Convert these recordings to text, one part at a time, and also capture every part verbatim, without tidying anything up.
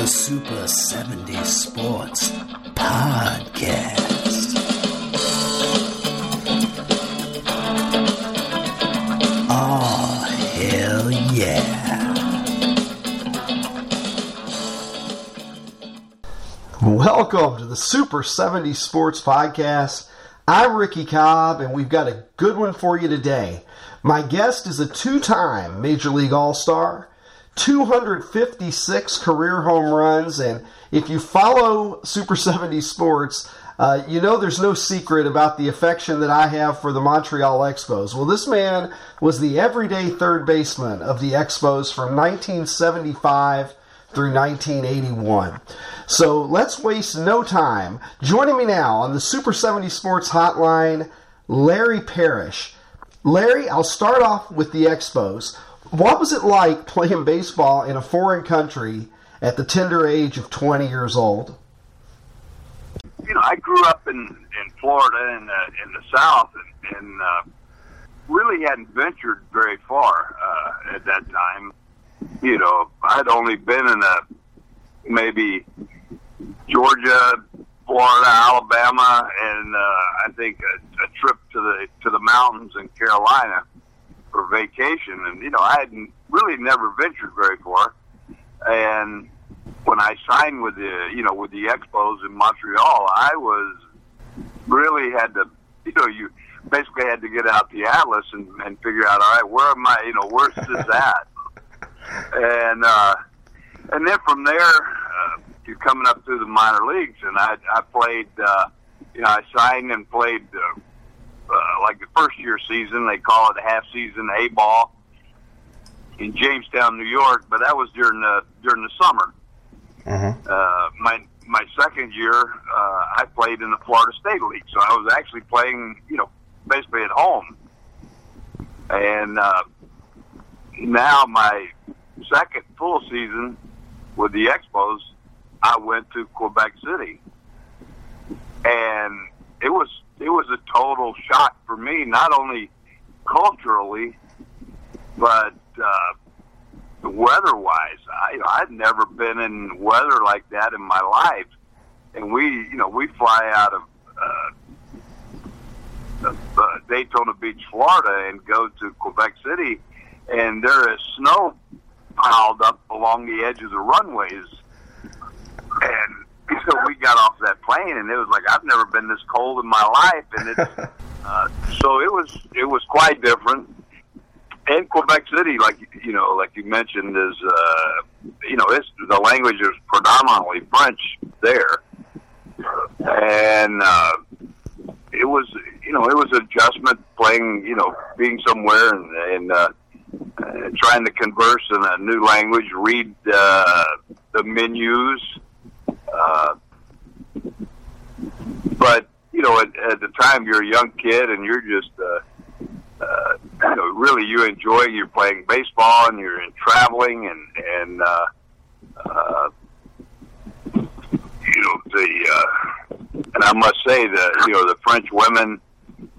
The Super seventies Sports Podcast. Oh, hell yeah. Welcome to the Super seventies Sports Podcast. I'm Ricky Cobb, and we've got a good one for you today. My guest is a two-time Major League All-Star, two hundred fifty-six career home runs, and if you follow Super seventies Sports, uh, you know there's no secret about the affection that I have for the Montreal Expos. Well, this man was the everyday third baseman of the Expos from nineteen seventy-five through nineteen eighty-one. So let's waste no time. Joining me now on the Super seventies Sports Hotline, Larry Parrish. Larry, I'll start off with the Expos. What was it like playing baseball in a foreign country at the tender age of twenty years old? You know, I grew up in, in Florida and in, uh, in the South, and, and uh, really hadn't ventured very far uh, at that time. You know, I'd only been in a, maybe Georgia, Florida, Alabama, and uh, I think a, a trip to the to the mountains in Carolina for vacation, and you know I hadn't really never ventured very far. And when I signed with the you know with the Expos in Montreal, I was really had to you know you basically had to get out the atlas and, and figure out, all right, where am I, you know where's this at? and uh, and then from there uh, you're coming up through the minor leagues, and I I played uh, you know I signed and played. Uh, Uh, like the first year season, they call it a half season A ball in Jamestown, New York, but that was during the during the summer. Mm-hmm. Uh, my my second year, uh, I played in the Florida State League, so I was actually playing, you know, basically at home. And uh, now my second full season with the Expos, I went to Quebec City, and it was. It was a total shock for me, not only culturally, but uh, weather-wise. I, I'd never been in weather like that in my life. And we, you know, we fly out of uh, uh, Daytona Beach, Florida, and go to Quebec City, and there is snow piled up along the edge of the runways. And so we got off that plane, and it was like, I've never been this cold in my life, and it's uh, so it was it was quite different. And Quebec City, like you know, like you mentioned, is uh, you know, it's the language is predominantly French there, and uh, it was you know it was adjustment playing you know being somewhere and, and uh, uh, trying to converse in a new language, read uh, the menus. Uh, but you know, at, at the time, you're a young kid, and you're just, uh, uh, you know, really you enjoy. You're playing baseball, and you're in traveling, and and uh, uh, you know the. Uh, and I must say that you know the French women,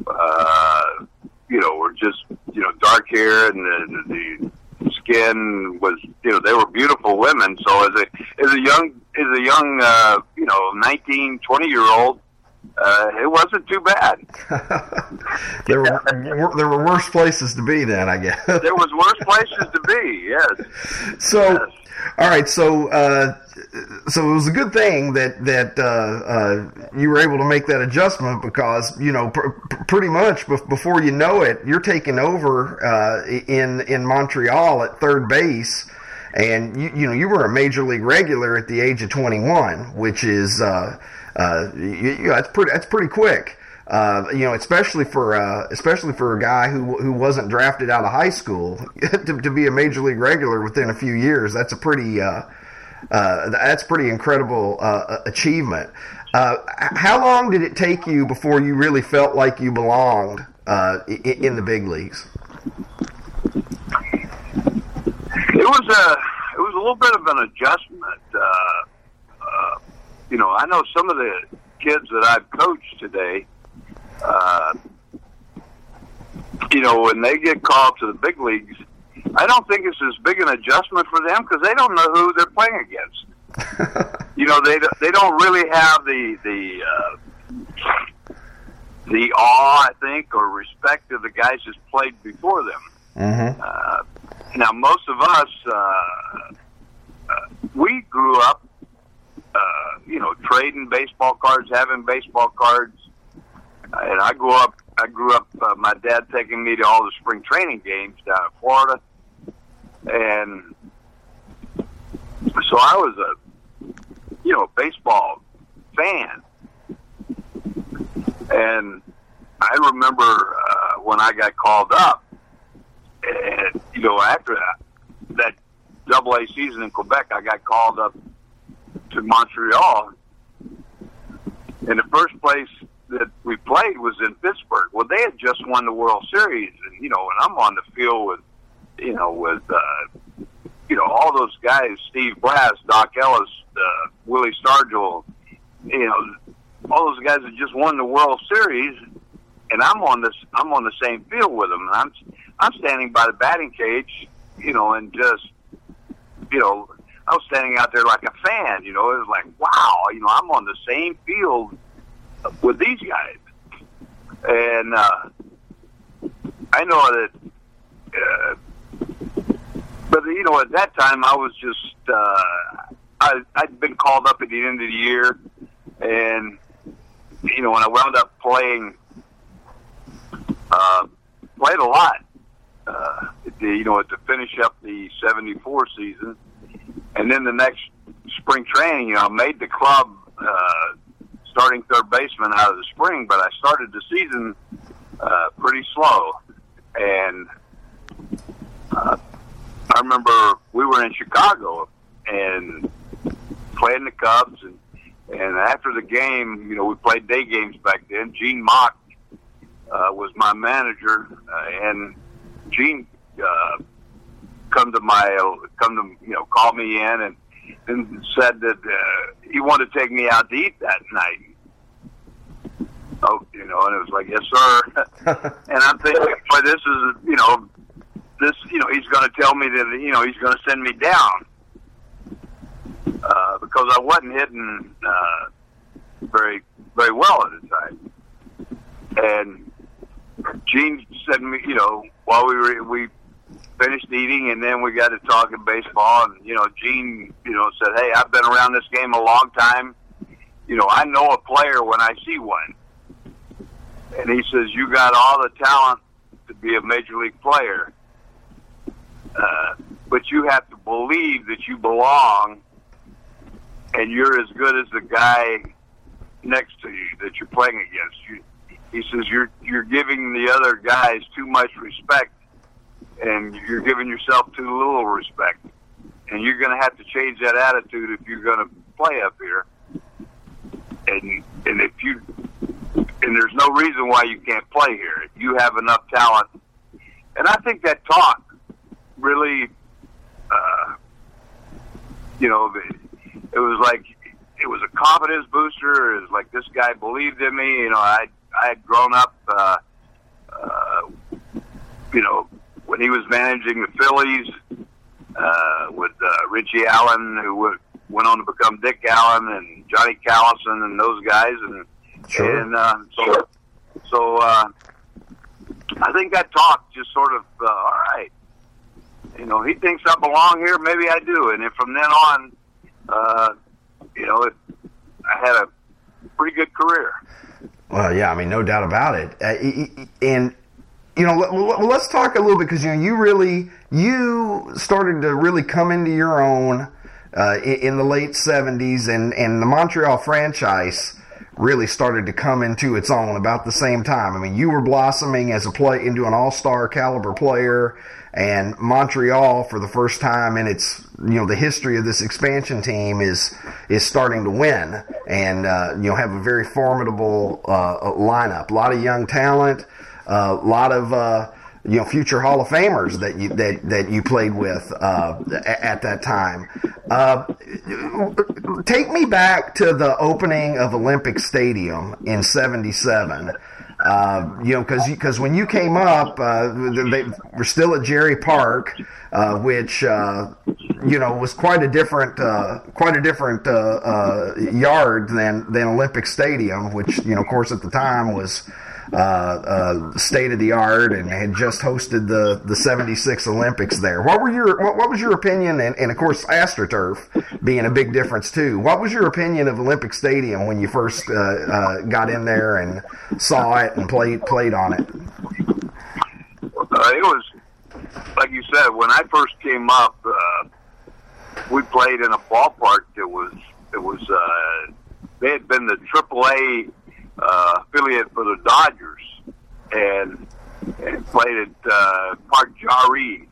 uh, you know, were just you know dark hair, and the, the skin was you know they were beautiful women. So as a as a young As a young, uh, you know, nineteen, twenty-year-old, uh, it wasn't too bad. there were there were worse places to be then, I guess. There was worse places to be, yes. So, yes. All right, so uh, so it was a good thing that that uh, uh, you were able to make that adjustment because, you know, pr- pretty much b- before you know it, you're taking over uh, in in Montreal at third base. And, you, you know, you were a major league regular at the age of twenty-one, which is, uh, uh, you, you know, that's pretty, that's pretty quick. Uh, you know, especially for, uh, especially for a guy who, who wasn't drafted out of high school to, to be a major league regular within a few years. That's a pretty, uh, uh, that's pretty incredible, uh, achievement. Uh, how long did it take you before you really felt like you belonged, uh, in, in the big leagues? It was a, it was a little bit of an adjustment. Uh, uh, you know, I know some of the kids that I've coached today, uh, you know, when they get called to the big leagues, I don't think it's as big an adjustment for them because they don't know who they're playing against. You know, they they don't really have the the uh, the awe, I think, or respect of the guys that's played before them. Mm-hmm. Uh, now, most of us, uh, uh, we grew up, uh, you know, trading baseball cards, having baseball cards, uh, and I grew up. I grew up. Uh, my dad taking me to all the spring training games down in Florida, and so I was a. You know, baseball fan. And I remember uh, when I got called up, and, you know, after that, that double A season in Quebec, I got called up to Montreal. And the first place that we played was in Pittsburgh. Well, they had just won the World Series, and, you know, and I'm on the field with, you know, with, uh, you know, all those guys, Steve Blass, Doc Ellis, uh, Willie Stargell, you know, all those guys that just won the World Series, and I'm on this, I'm on the same field with them, and I'm, I'm standing by the batting cage, you know, and just, you know, I was standing out there like a fan, you know, it was like, wow, you know, I'm on the same field with these guys, and uh, I know that, uh, but you know, at that time I was just, uh, I, I'd been called up at the end of the year, and, you know, when I wound up playing, uh, played a lot, uh, the, you know, to finish up the seventy-four season. And then the next spring training, you know, I made the club uh, starting third baseman out of the spring, but I started the season uh, pretty slow. And uh, I remember we were in Chicago and playing the Cubs, and, and after the game, you know, we played day games back then. Gene Mauch uh, was my manager, uh, and Gene uh, come to my come to you know called me in and, and said that uh, he wanted to take me out to eat that night. Oh, you know, and it was like, yes, sir. And I'm thinking, boy, this is you know this you know he's going to tell me that you know he's going to send me down. Uh, because I wasn't hitting uh, very, very well at the time, and Gene said, you know, while we were we finished eating, and then we got to talking baseball, and you know, Gene, you know, said, hey, I've been around this game a long time, you know, I know a player when I see one, and he says, you got all the talent to be a major league player, uh, but you have to believe that you belong. And you're as good as the guy next to you that you're playing against. You, he says you're you're giving the other guys too much respect, and you're giving yourself too little respect. And you're going to have to change that attitude if you're going to play up here. And and if you and there's no reason why you can't play here. You have enough talent. And I think that talk really, uh, you know. The, It was like, it was a confidence booster. It was like, this guy believed in me. You know, I I had grown up, uh, uh, you know, when he was managing the Phillies uh, with uh, Richie Allen, who would, went on to become Dick Allen and Johnny Callison and those guys. And, sure. and uh, so, sure. so uh, I think that talk just sort of, uh, all right, you know, he thinks I belong here. Maybe I do. And then from then on, Uh, you know, it, I had a pretty good career. Well, yeah, I mean, no doubt about it. Uh, and, you know, let, let's talk a little bit because, you know, you really, you started to really come into your own uh, in the late seventies, and, and the Montreal franchise really started to come into its own about the same time. I mean, you were blossoming as a play into an all-star caliber player, and Montreal for the first time in its, you know, the history of this expansion team is is starting to win and, uh, you know, have a very formidable uh, lineup. A lot of young talent, a uh, lot of, uh, you know, future Hall of Famers that you, that, that you played with uh, at that time. Uh, take me back to the opening of Olympic Stadium in seventy-seven. Uh, you know, because because when you came up, uh, they were still at Jarry Park, uh, which uh, you know, was quite a different, uh, quite a different uh, uh, yard than than Olympic Stadium, which, you know, of course, at the time was uh, uh, state of the art and had just hosted the the seventy-six Olympics there. What were your, what, what was your opinion? And, and of course, AstroTurf being a big difference too. What was your opinion of Olympic Stadium when you first uh, uh, got in there and saw it and played played on it? Uh, it was, like you said, when I first came up, uh, we played in a ballpark that was, it was, uh, they had been the triple A uh, affiliate for the Dodgers, and, and played at uh, Parc Jarry,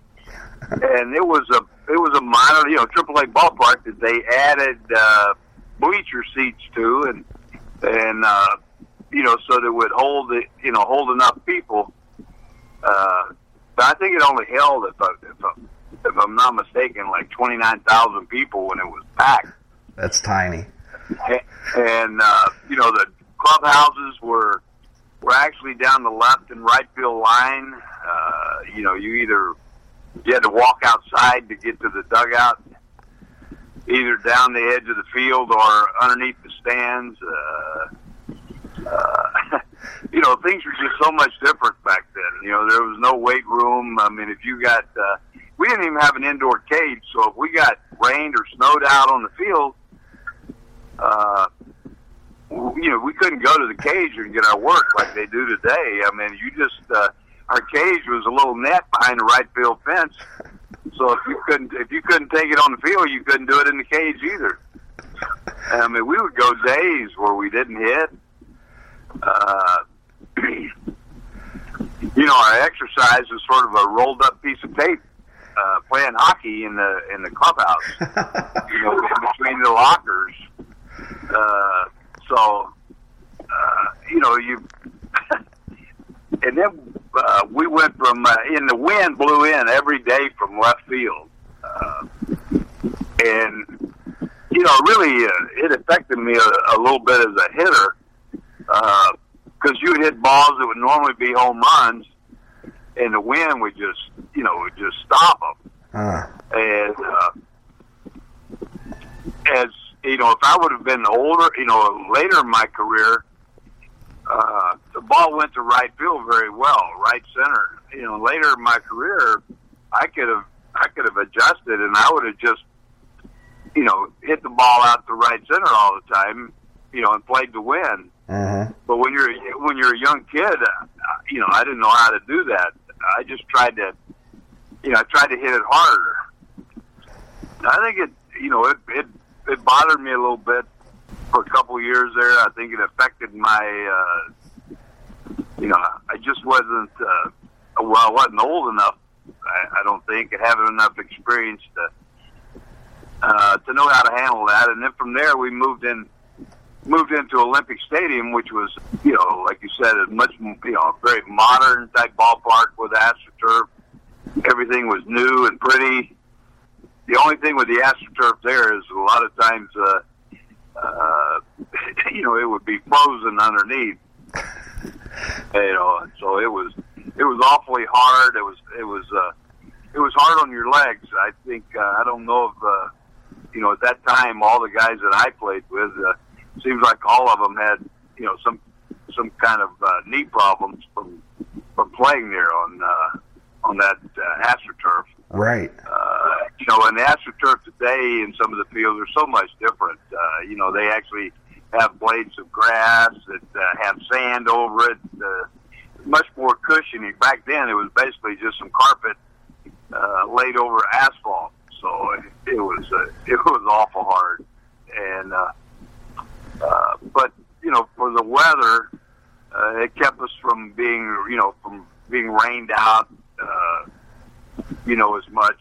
and it was a it was a minor, you know, triple A ballpark that they added uh, bleacher seats to, and and uh, you know, so that it would hold the, you know, hold enough people. Uh, but I think it only held, if, I, if, I, if I'm not mistaken, like twenty-nine thousand people when it was packed. That's tiny. And, and uh, you know, the clubhouses were were actually down the left and right field line. Uh, you know, you either you had to walk outside to get to the dugout, either down the edge of the field or underneath the stands. Uh, uh, you know, things were just so much different back then. You know, there was no weight room. I mean, if you got, uh, we didn't even have an indoor cage, so if we got rained or snowed out on the field, uh, you know, we couldn't go to the cage and get our work like they do today. I mean, you just, uh, our cage was a little net behind the right field fence, so if you couldn't, if you couldn't take it on the field, you couldn't do it in the cage either. I mean, we would go days where we didn't hit. Uh, you know, our exercise was sort of a rolled up piece of tape, uh, playing hockey in the in the clubhouse, you know, between the lockers. Uh, so, uh, you know, you and then uh, we went from uh, and the wind blew in every day from left field, uh, and you know, really, uh, it affected me a, a little bit as a hitter. Because uh, you hit balls that would normally be home runs, and the wind would just, you know, would just stop them. Uh. And uh, as you know, if I would have been older, you know, later in my career, uh, the ball went to right field very well, right center. You know, later in my career, I could have, I could have adjusted, and I would have just, you know, hit the ball out to right center all the time, you know, and played to win. Mm-hmm. But when you're when you're a young kid, uh, you know, I didn't know how to do that. I just tried to, you know, I tried to hit it harder. I think it, you know, it it, it bothered me a little bit for a couple of years there. I think it affected my, uh, you know, I just wasn't, uh, well, I wasn't old enough. I, I don't think, and having enough experience to uh, to know how to handle that. And then from there, we moved in. Moved into Olympic Stadium, which was, you know, like you said, a much, you know, very modern type ballpark with AstroTurf. Everything was new and pretty. The only thing with the AstroTurf there is a lot of times, uh, uh, you know, it would be frozen underneath. You know, so it was, it was awfully hard. It was, it was, uh, it was hard on your legs. I think uh, I don't know if, uh, you know, at that time all the guys that I played with. Uh, Seems like all of them had, you know, some some kind of uh, knee problems from from playing there on uh, on that uh, AstroTurf. Right. Uh, you know, and the AstroTurf today in some of the fields are so much different. Uh, you know, they actually have blades of grass that uh, have sand over it, uh, much more cushiony. Back then, it was basically just some carpet uh, laid over asphalt, so it, it was uh, it was awful hard and. Uh, Uh, but, you know, for the weather, uh, it kept us from being, you know, from being rained out, uh, you know, as much.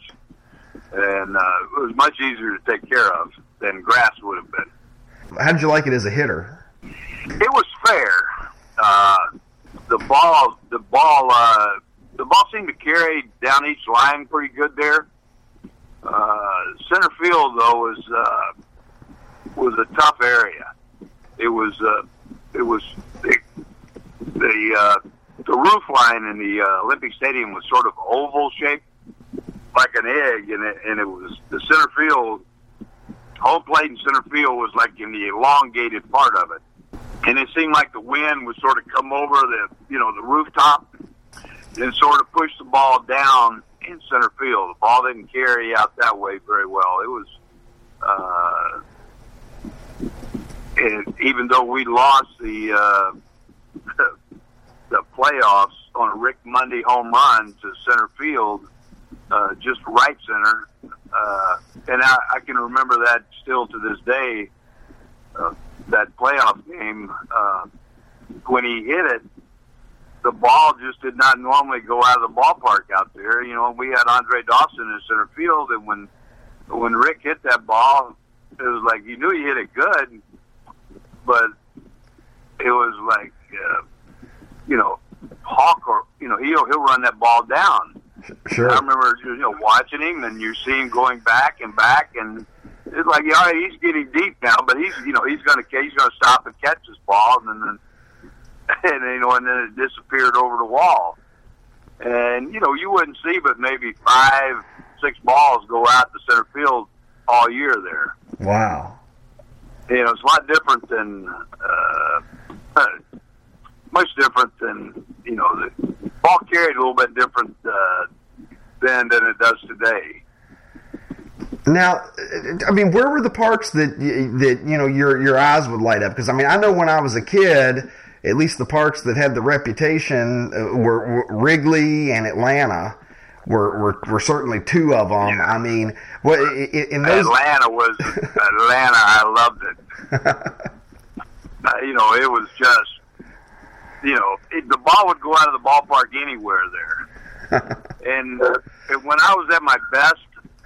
And uh, it was much easier to take care of than grass would have been. How did you like it as a hitter? It was fair. Uh, the ball, the ball, uh, the ball seemed to carry down each line pretty good there. Uh, center field, though, was, uh, was a tough area. It was, uh, it was it, the uh, the roof line in the uh, Olympic Stadium was sort of oval shaped, like an egg, and it, and it was the center field, home plate and center field was like in the elongated part of it. And it seemed like the wind would sort of come over the, you know, the rooftop and sort of push the ball down in center field. The ball didn't carry out that way very well. It was, uh, and even though we lost the, uh, the, the playoffs on a Rick Monday home run to center field, uh, just right center, uh, and I, I can remember that still to this day. Uh, that playoff game, uh, when he hit it, the ball just did not normally go out of the ballpark out there. You know, we had Andre Dawson in center field, and when when Rick hit that ball, it was like you knew he hit it good, but it was like, uh, you know, Hawk or, you know, he'll, he'll run that ball down. Sure. I remember, you know, watching him, and you see him going back and back, and it's like, all right, he's getting deep now, but he's, you know, he's going to he's going to stop and catch his ball, and then, and you know, and then it disappeared over the wall, and you know, you wouldn't see but maybe five, six balls go out to center field all year there. Wow, you know, it's a lot different than, uh, much different than, you know, the ball carried a little bit different uh, then than it does today. Now, I mean, where were the parks that that you know your your eyes would light up? Because I mean, I know when I was a kid, at least the parks that had the reputation were, were Wrigley and Atlanta were, were were certainly two of them. Yeah. I mean, what in those Atlanta was Atlanta. I loved it. uh, you know, it was just you know it, the ball would go out of the ballpark anywhere there, and, uh, and when I was at my best.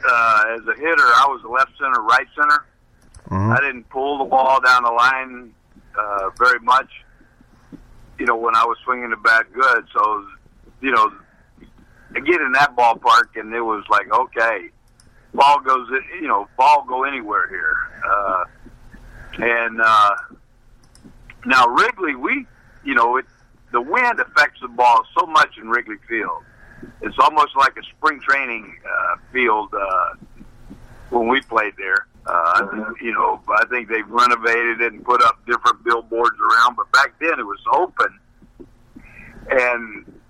Uh, as a hitter, I was a left center, right center. Mm-hmm. I didn't pull the ball down the line uh, very much, you know, when I was swinging the bat good. So, you know, I get in that ballpark, and it was like, okay, ball goes, you know, ball go anywhere here. Uh, and uh, now Wrigley, we, you know, it, the wind affects the ball so much in Wrigley Field. It's almost like a spring training uh, field uh, when we played there. Uh, mm-hmm. You know, I think they've renovated it and put up different billboards around, but back then it was open, and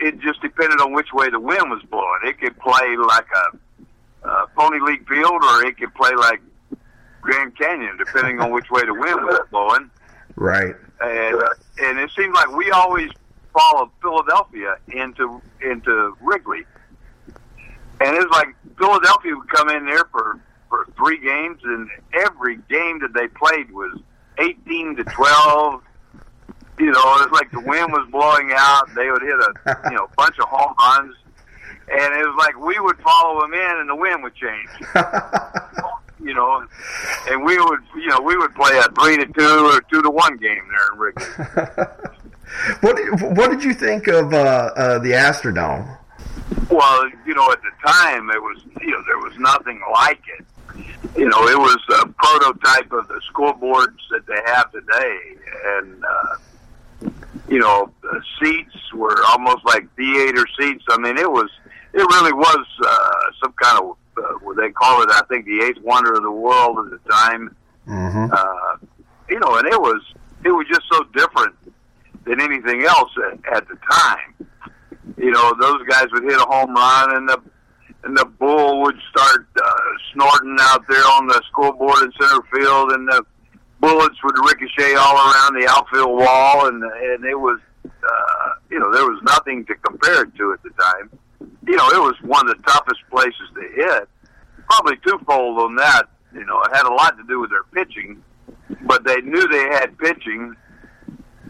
it just depended on which way the wind was blowing. It could play like a, a Pony League field, or it could play like Grand Canyon, depending on which way the wind was blowing. Right. And, uh, and it seemed like we always followed Philadelphia into into Wrigley, and it was like Philadelphia would come in there for, for three games, and every game that they played was eighteen to twelve. You know, it was like the wind was blowing out. They would hit a you know bunch of home runs, and it was like we would follow them in, and the wind would change. You know, and we would you know we would play a three to two or two to one game there in Wrigley. What what did you think of uh, uh, the Astrodome? Well, you know, at the time, it was you know there was nothing like it. You know, it was a prototype of the scoreboards that they have today, and uh, you know, the seats were almost like theater seats. I mean, it was it really was uh, some kind of uh, what they call it. I think the eighth wonder of the world at the time. Mm-hmm. Uh, you know, and it was it was just so different than anything else at, at the time. You know, those guys would hit a home run, and the and the bull would start uh, snorting out there on the scoreboard in center field, and the bullets would ricochet all around the outfield wall, and and it was, uh, you know, there was nothing to compare it to at the time. You know, it was one of the toughest places to hit. Probably twofold on that. You know, it had a lot to do with their pitching, but they knew they had pitching,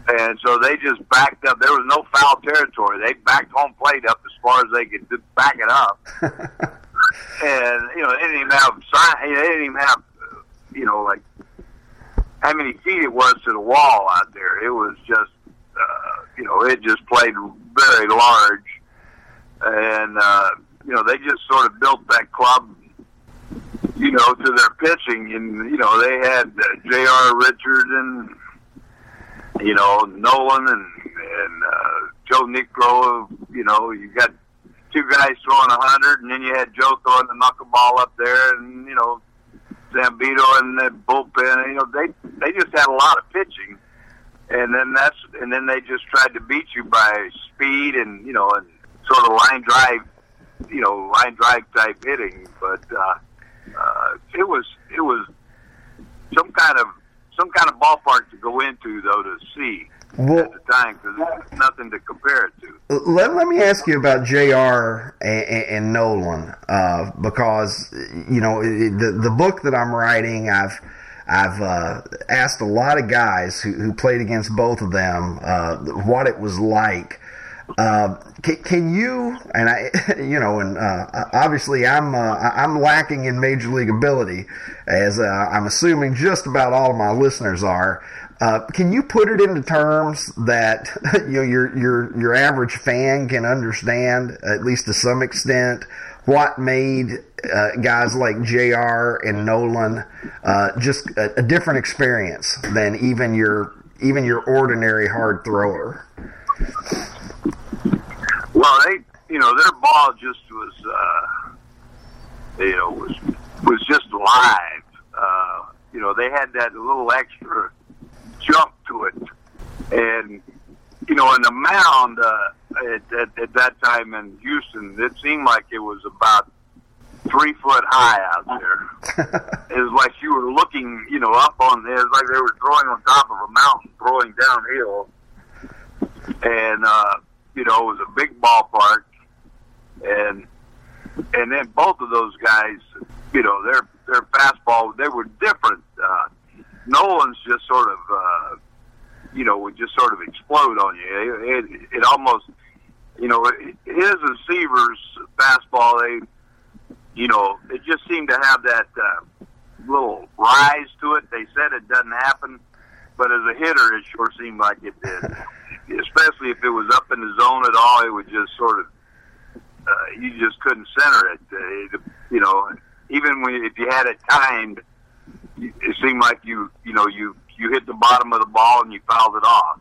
and so they just backed up. There was no foul territory. They backed home plate up as far as they could back it up. And, you know, they didn't even have, they didn't even have, you know, like how many feet it was to the wall out there. It was just, uh, you know, it just played very large. And, uh, you know, they just sort of built that club, you know, to their pitching. And, you know, they had uh, J R Richard and, you know, Nolan and, and uh, Joe Niekro, you know, you got two guys throwing a hundred, and then you had Joe throwing the knuckleball up there, and, you know, Zambito and the bullpen. You know, they they just had a lot of pitching, and then that's and then they just tried to beat you by speed and, you know, and sort of line drive, you know, line drive type hitting. But uh, uh, it was it was some kind of some kind of ballpark to go into, though, to see. Well, at the time, because there's nothing to compare it to. Let, let me ask you about J R and, and Nolan, uh, because, you know, the the book that I'm writing, I've I've uh, asked a lot of guys who, who played against both of them uh, what it was like. Uh, can, can you and I, you know, and uh, obviously I'm uh, I'm lacking in major league ability, as uh, I'm assuming just about all of my listeners are. Uh, can you put it into terms that, you know, your your your average fan can understand, at least to some extent, what made uh, guys like J R and Nolan uh, just a, a different experience than even your even your ordinary hard thrower? Well, they, you know, their ball just was, uh, you know, was was just live. Uh, you know, they had that little extra jump to it, and you know, in the mound uh, at, at, at that time in Houston, it seemed like it was about three foot high out there. It was like you were looking, you know, up on there. It was like they were throwing on top of a mountain, throwing downhill, and uh, you know, it was a big ballpark, and and then both of those guys, you know, their their fastball, they were different. Uh, Nolan's just sort of, uh, you know, would just sort of explode on you. It, it, it almost, you know, it, his receiver's fastball, they, you know, it just seemed to have that uh, little rise to it. They said it doesn't happen, but as a hitter, it sure seemed like it did. Especially if it was up in the zone at all, it would just sort of, uh, you just couldn't center it. it. You know, even when if you had it timed, it seemed like you, you know, you, you hit the bottom of the ball and you fouled it off.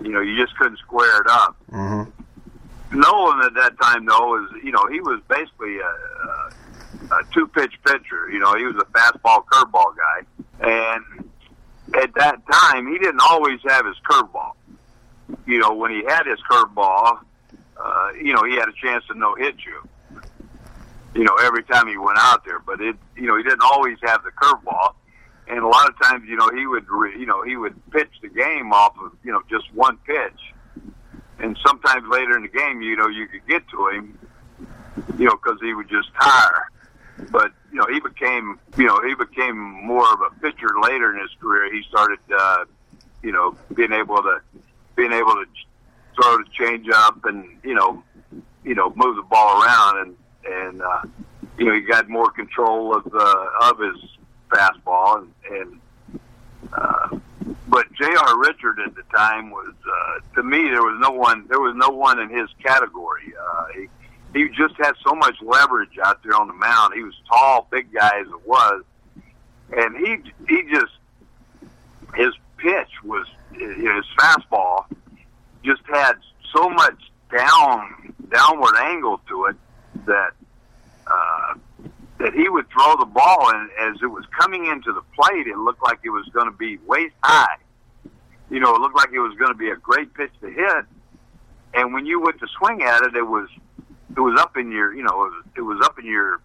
You know, you just couldn't square it up. Mm-hmm. Nolan at that time, though, was, you know, he was basically a, a, a two-pitch pitcher. You know, he was a fastball, curveball guy. And at that time, he didn't always have his curveball. You know, when he had his curveball, uh, you know, he had a chance to no-hit you. You know, every time he went out there, but it, you know, he didn't always have the curveball, and a lot of times, you know, he would, re, you know, he would pitch the game off of, you know, just one pitch, and sometimes later in the game, you know, you could get to him, you know, because he would just tire. But you know, he became, you know, he became more of a pitcher later in his career. He started, uh, you know, being able to, being able to throw the changeup and you know, you know, move the ball around and. And uh, you know, he got more control of uh, of his fastball, and, and uh, but J R. Richard at the time was uh, to me there was no one there was no one in his category. Uh, he he just had so much leverage out there on the mound. He was tall, big guy as it was, and he he just his pitch was you know, his fastball just had so much down downward angle to it. That uh, that he would throw the ball, and as it was coming into the plate, it looked like it was going to be waist high. You know, it looked like it was going to be a great pitch to hit. And when you went to swing at it, it was it was up in your you know it was up in your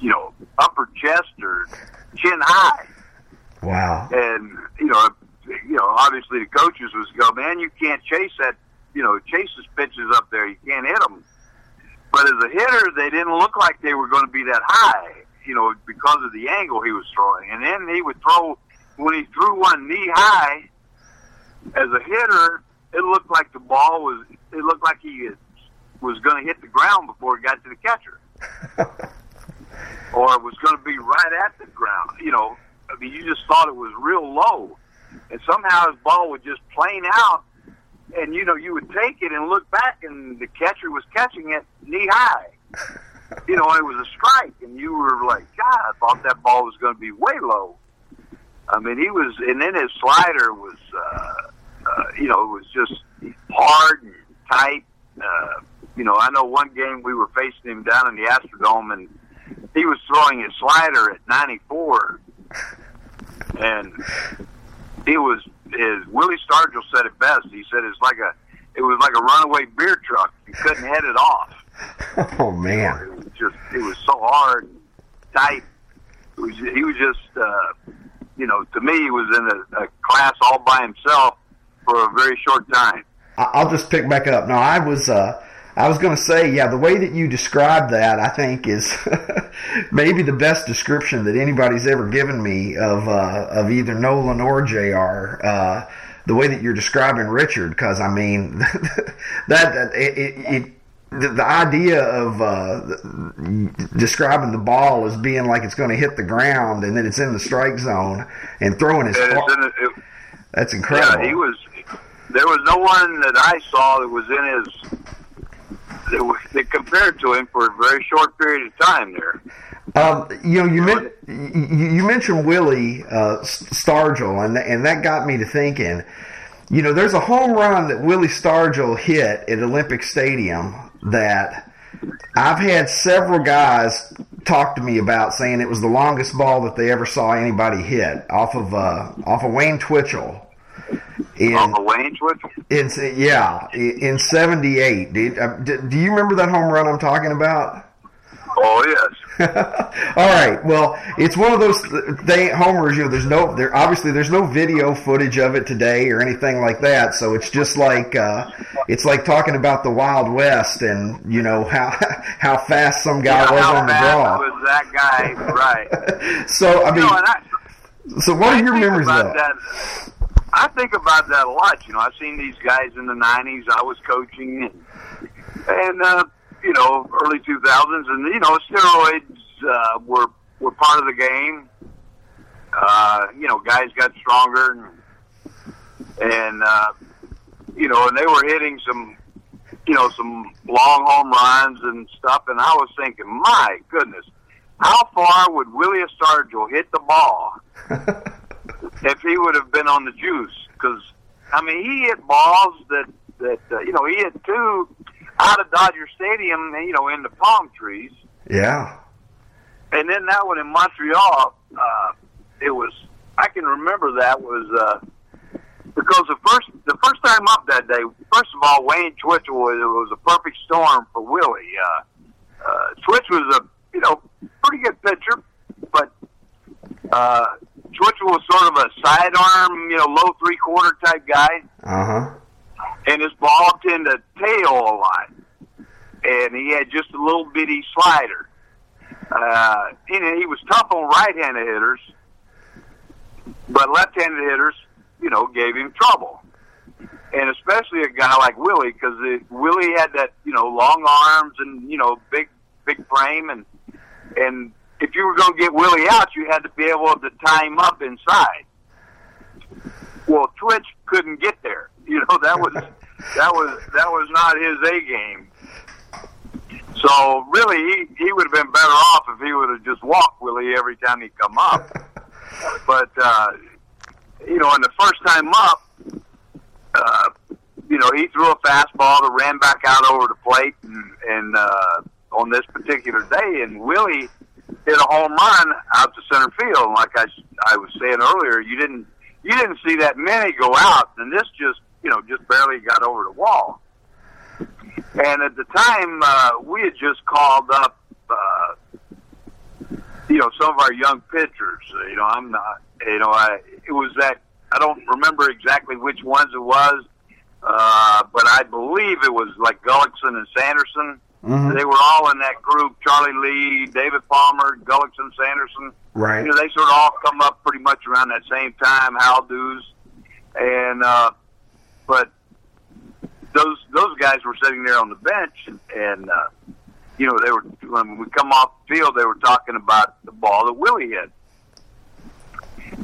you know upper chest or chin high. Wow! And you know you know obviously the coaches was go, man, you can't chase that you know chase his pitches up there. You can't hit them. But as a hitter, they didn't look like they were going to be that high, you know, because of the angle he was throwing. And then he would throw, when he threw one knee high, as a hitter, it looked like the ball was, it looked like he was going to hit the ground before it got to the catcher. Or it was going to be right at the ground, you know. I mean, you just thought it was real low. And somehow his ball would just plane out. And, you know, you would take it and look back, and the catcher was catching it knee-high. You know, and it was a strike, and you were like, God, I thought that ball was going to be way low. I mean, he was, and then his slider was, uh, uh, you know, it was just hard and tight. Uh, you know, I know one game we were facing him down in the Astrodome, and he was throwing his slider at ninety-four, and he was, as Willie Stargell said it best, he said it's like a, it was like a runaway beer truck. You couldn't head it off. Oh man! You know, it was just, it was so hard, tight. It was, he was just, uh, you know, to me, he was in a, a class all by himself for a very short time. I'll just pick back up. No, I was, uh, I was going to say, yeah, the way that you described that, I think, is maybe the best description that anybody's ever given me of uh, of either Nolan or J R. Uh, the way that you're describing Richard, because I mean, that, that it, it, it the, the idea of uh, describing the ball as being like it's going to hit the ground and then it's in the strike zone and throwing his ball, in a, it, that's incredible. Yeah, he was. There was no one that I saw that was in his, that, was, that compared to him for a very short period of time there. Um, you know, you, men- you mentioned Willie uh, Stargell, and, th- and that got me to thinking, you know, there's a home run that Willie Stargell hit at Olympic Stadium that I've had several guys talk to me about, saying it was the longest ball that they ever saw anybody hit off of, uh, off of Wayne Twitchell. In, off of Wayne Twitchell? In, yeah, in seventy-eight. Did, uh, did, do you remember that home run I'm talking about? Oh, yes. All right. Well, it's one of those they homers. You know, there's no there. Obviously, there's no video footage of it today or anything like that. So it's just like uh, it's like talking about the Wild West and you know how how fast some guy yeah, was how on the draw. Was that guy right? So I mean, you know, I, so what I are your memories of that? I think about that a lot. You know, I've seen these guys in the nineties. I was coaching and and. Uh, You know, early two thousands, and you know, steroids uh, were were part of the game. Uh, you know, guys got stronger, and, and uh, you know, and they were hitting some, you know, some long home runs and stuff. And I was thinking, my goodness, how far would Willie Stargell hit the ball if he would have been on the juice? Because I mean, he hit balls that that uh, you know, he hit two. Out of Dodger Stadium, you know, in the palm trees. Yeah. And then that one in Montreal, uh, it was, I can remember that was, uh, because the first the first time up that day, first of all, Wayne Twitch was, it was a perfect storm for Willie. Uh, uh, Twitch was a, you know, pretty good pitcher, but uh, Twitch was sort of a sidearm, you know, low three-quarter type guy. Uh-huh. And his ball tended to tail a lot. And he had just a little bitty slider. Uh, and he was tough on right-handed hitters, but left-handed hitters, you know, gave him trouble. And especially a guy like Willie, because Willie had that, you know, long arms and, you know, big big frame. And, and if you were going to get Willie out, you had to be able to tie him up inside. Well, Twitch couldn't get there. You know, that was that was that was not his A game. So really, he, he would have been better off if he would have just walked Willie every time he come up. But uh, you know, in the first time up, uh, you know, he threw a fastball that ran back out over the plate, and, and uh, on this particular day, and Willie hit a home run out to center field. And like I I was saying earlier, you didn't you didn't see that many go out, and this just. You know, just barely got over the wall. And at the time, uh, we had just called up, uh, you know, some of our young pitchers. You know, I'm not, you know, I, it was that, I don't remember exactly which ones it was, uh, but I believe it was like Gullickson and Sanderson. Mm-hmm. They were all in that group, Charlie Lee, David Palmer, Gullickson, Sanderson. Right. You know, they sort of all come up pretty much around that same time, Hal Doos. And, uh, But those those guys were sitting there on the bench, and uh, you know they were when we come off the field, they were talking about the ball that Willie hit,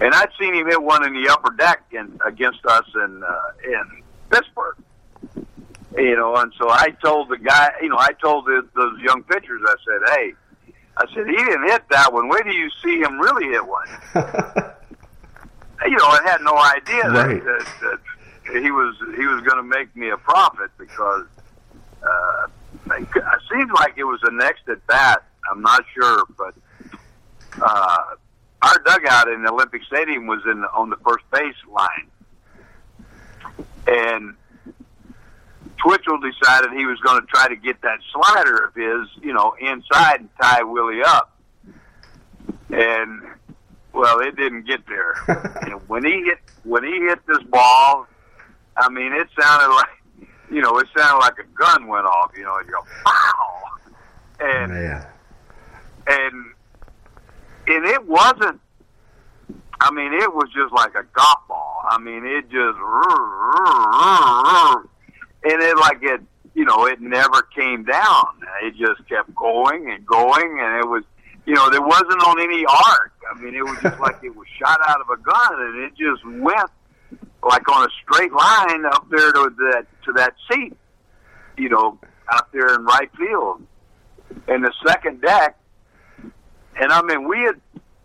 and I'd seen him hit one in the upper deck in, against us in uh, in Pittsburgh, you know. And so I told the guy, you know, I told the, those young pitchers, I said, "Hey, I said he didn't hit that one. Where do you see him really hit one?" You know, I had no idea right. that. that, that He was he was going to make me a profit because uh, it seemed like it was the next at bat. I'm not sure, but uh, our dugout in the Olympic Stadium was in the, on the first base line, and Twitchell decided he was going to try to get that slider of his, you know, inside and tie Willie up. And well, it didn't get there. And when he hit, when he hit this ball, I mean, it sounded like, you know, it sounded like a gun went off. You know, you go, pow, and Man. and and it wasn't. I mean, it was just like a golf ball. I mean, it just. And it, like, it, you know, it never came down. It just kept going and going, and it was, you know, there wasn't on any arc. I mean, it was just like it was shot out of a gun, and it just went, like, on a straight line up there to that, to that seat, you know, out there in right field. And the second deck, and, I mean, we had,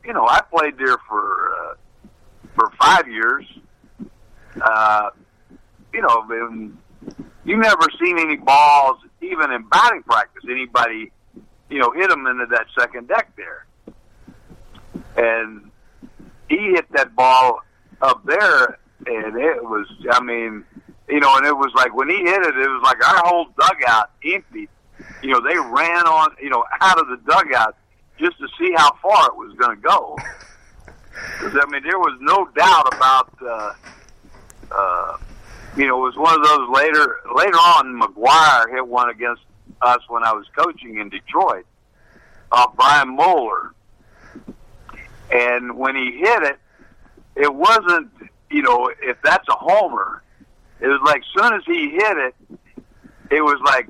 you know, I played there for, uh, for five years. Uh, you know, and you never seen any balls, even in batting practice, anybody, you know, hit them into that second deck there. And he hit that ball up there, and it was, I mean, you know, and it was like when he hit it, it was like our whole dugout emptied. You know, they ran on, you know, out of the dugout just to see how far it was going to go. Because, I mean, there was no doubt about, uh, uh, you know, it was one of those later, later on, McGwire hit one against us when I was coaching in Detroit, uh, Brian Moehler. And when he hit it, it wasn't, you know, if that's a homer, it was like, as soon as he hit it, it was like,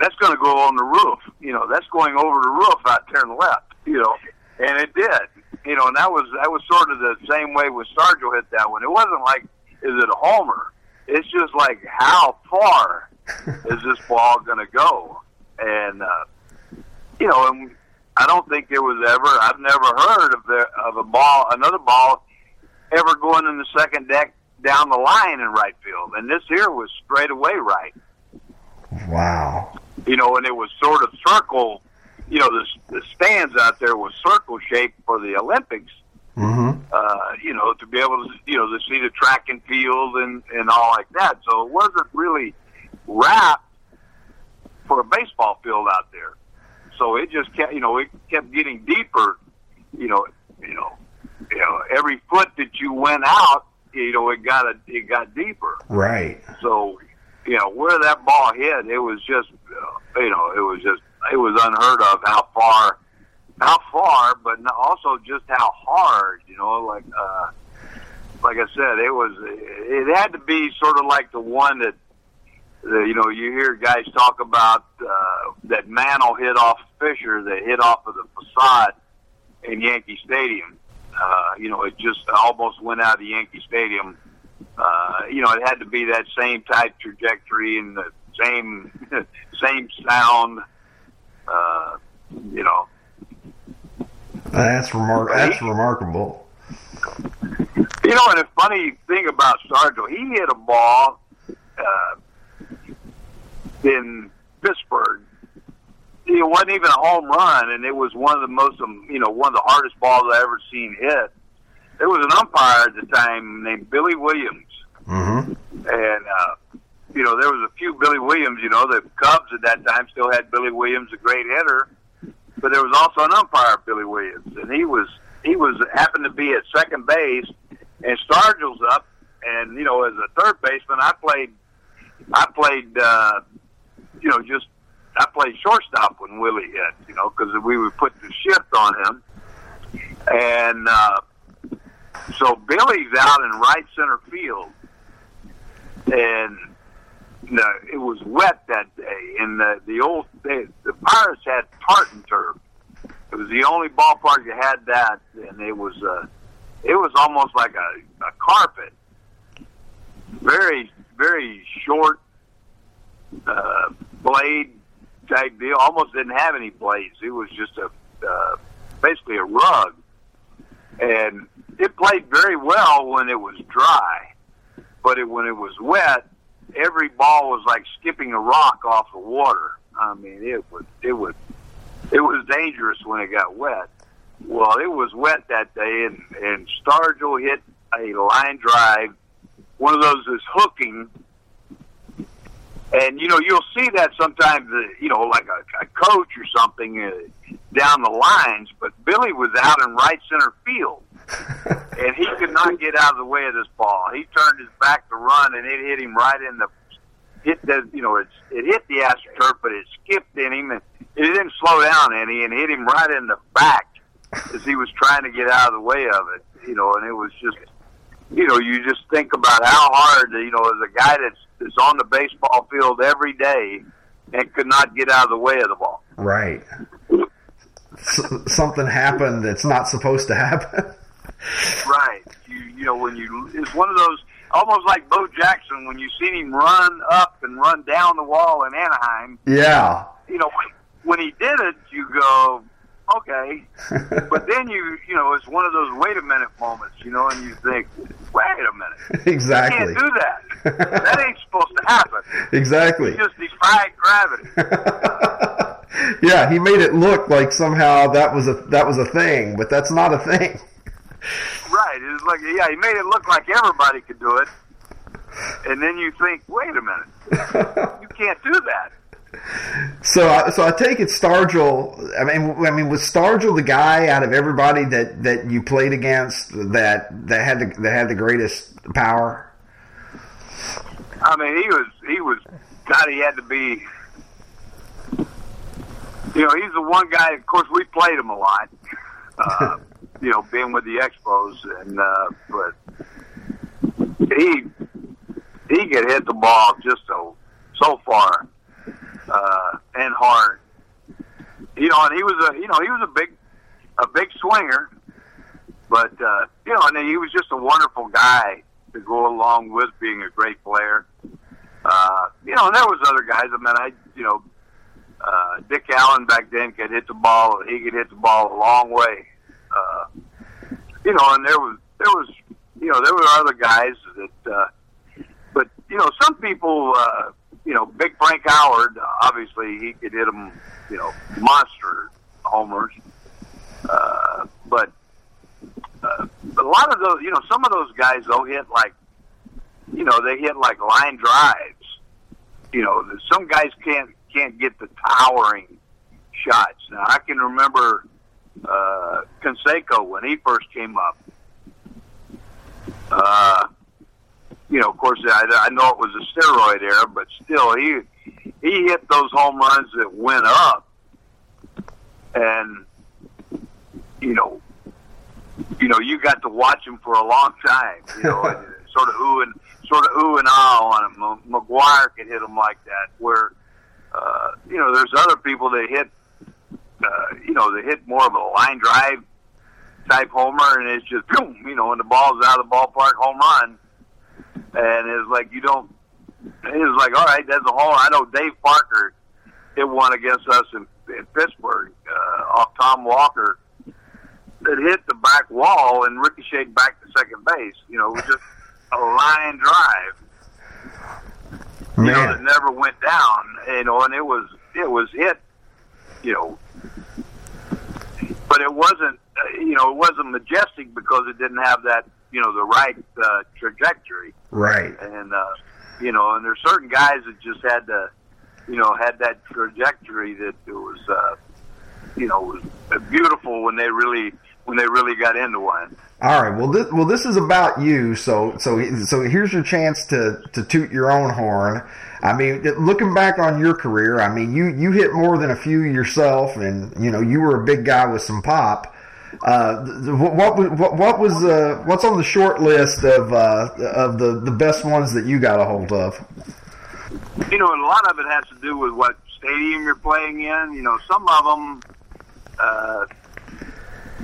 that's going to go on the roof. You know, that's going over the roof out there and left, you know, and it did. You know, and that was, that was sort of the same way with Stargell hit that one. It wasn't like, is it a homer? It's just like, how far is this ball going to go? And, uh, you know, and I don't think there was ever, I've never heard of the, of a ball, another ball ever going in the second deck down the line in right field. And this here was straight away right. Wow. You know, and it was sort of circle, you know, the, the stands out there was circle shaped for the Olympics. Mm-hmm. Uh, you know, to be able to, you know, to see the track and field and, and all like that. So it wasn't really wrapped for a baseball field out there. So it just kept, you know, it kept getting deeper. You know, you know, you know, every foot that you went out, you know, it got a, it got deeper. Right. So, you know, where that ball hit, it was just, uh, you know, it was just, it was unheard of how far. How far, but also just how hard, you know, like, uh, like I said, it was, it had to be sort of like the one that, that you know, you hear guys talk about, uh, that Mantle hit off Fisher, that hit off of the facade in Yankee Stadium. Uh, you know, it just almost went out of Yankee Stadium. Uh, you know, it had to be that same type trajectory and the same, same sound, uh, you know. That's remar- That's remarkable. You know, and a funny thing about Stargell, he hit a ball uh, in Pittsburgh. It wasn't even a home run, and it was one of the most, um, you know, one of the hardest balls I ever seen hit. There was an umpire at the time named Billy Williams, mm-hmm. and uh, you know, there was a few Billy Williams. You know, the Cubs at that time still had Billy Williams, a great hitter. But there was also an umpire, Billy Williams, and he was he was happened to be at second base, and Stargell's up, and you know, as a third baseman, I played, I played, uh, you know, just I played shortstop when Willie hit, you know, because we would put the shift on him, and uh, so Billy's out in right center field, and no, it was wet that day, and the, the old they, the Pirates had tartan turf. It was the only ballpark that had that, and it was uh, it was almost like a, a carpet, very very short uh, blade type deal. Almost didn't have any blades. It was just a uh, basically a rug, and it played very well when it was dry, but it, when it was wet. Every ball was like skipping a rock off the water. I mean, it was it was it was dangerous when it got wet. Well, it was wet that day, and, and Stargell hit a line drive, one of those is hooking. And, you know, you'll see that sometimes, you know, like a, a coach or something uh, down the lines, but Billy was out in right center field, and he could not get out of the way of this ball. He turned his back to run, and it hit him right in the hit the you know, it, it hit the AstroTurf, but it skipped in him, and it didn't slow down any, and hit him right in the back as he was trying to get out of the way of it, you know, and it was just, you know, you just think about how hard, you know, as a guy that's is on the baseball field every day and could not get out of the way of the ball. Right. S- something happened that's not supposed to happen. Right. You, you know, when you, it's one of those, almost like Bo Jackson, when you've seen him run up and run down the wall in Anaheim. Yeah. You know, when, when he did it, you go, okay. But then you, you know, it's one of those wait a minute moments, you know, and you think, wait a minute. Exactly. You can't do that. That ain't supposed to happen. Exactly. He just defied gravity. Yeah, he made it look like somehow that was a that was a thing, but that's not a thing. Right. It was like, yeah, he made it look like everybody could do it, and then you think, wait a minute, you can't do that. So, so I take it Stargell. I mean, I mean, was Stargell the guy out of everybody that, that you played against that that had the that had the greatest power? I mean, he was, he was, God, he had to be, you know, he's the one guy, of course, we played him a lot, uh, you know, being with the Expos, and, uh, but he, he could hit the ball just so, so far, uh, and hard, you know, and he was a, you know, he was a big, a big swinger, but, uh, you know, and he was just a wonderful guy to go along with being a great player. Uh, you know, and there was other guys. I mean, I, you know, uh, Dick Allen back then could hit the ball. He could hit the ball a long way. Uh, you know, and there was, there was, you know, there were other guys that, uh, but, you know, some people, uh, you know, Big Frank Howard, obviously he could hit them, you know, monster homers. Uh, but, Uh, but a lot of those, you know, some of those guys, though, hit like, you know, they hit like line drives. You know, some guys can't can't get the towering shots. Now, I can remember uh, Canseco when he first came up. Uh, you know, of course, I, I know it was a steroid era, but still, he he hit those home runs that went up, and you know. You know, you got to watch him for a long time. You know, sort of ooh and sort of ooh and ah on him. McGwire could hit him like that. Where, uh, you know, there's other people that hit, uh, you know, they hit more of a line drive type homer, and it's just boom, you know, and the ball's out of the ballpark, home run. And it's like you don't. It's like, all right, that's a home. I know Dave Parker hit one against us in, in Pittsburgh uh, off Tom Walker. That hit the back wall and ricocheted back to second base. You know, it was just a line drive. Man. You know, that never went down. You know, and it was it was hit. You know, but it wasn't. You know, it wasn't majestic because it didn't have that. You know, the right uh, trajectory. Right. And uh, you know, and there's certain guys that just had to. You know, had that trajectory that it was. Uh, you know, it was beautiful when they really. When they really got into one. All right. Well, this well this is about you. So so so here's your chance to, to toot your own horn. I mean, looking back on your career, I mean, you, you hit more than a few yourself, and you know you were a big guy with some pop. Uh, what what what was uh, what's on the short list of uh, of the, the best ones that you got a hold of? You know, a lot of it has to do with what stadium you're playing in. You know, some of them. Uh,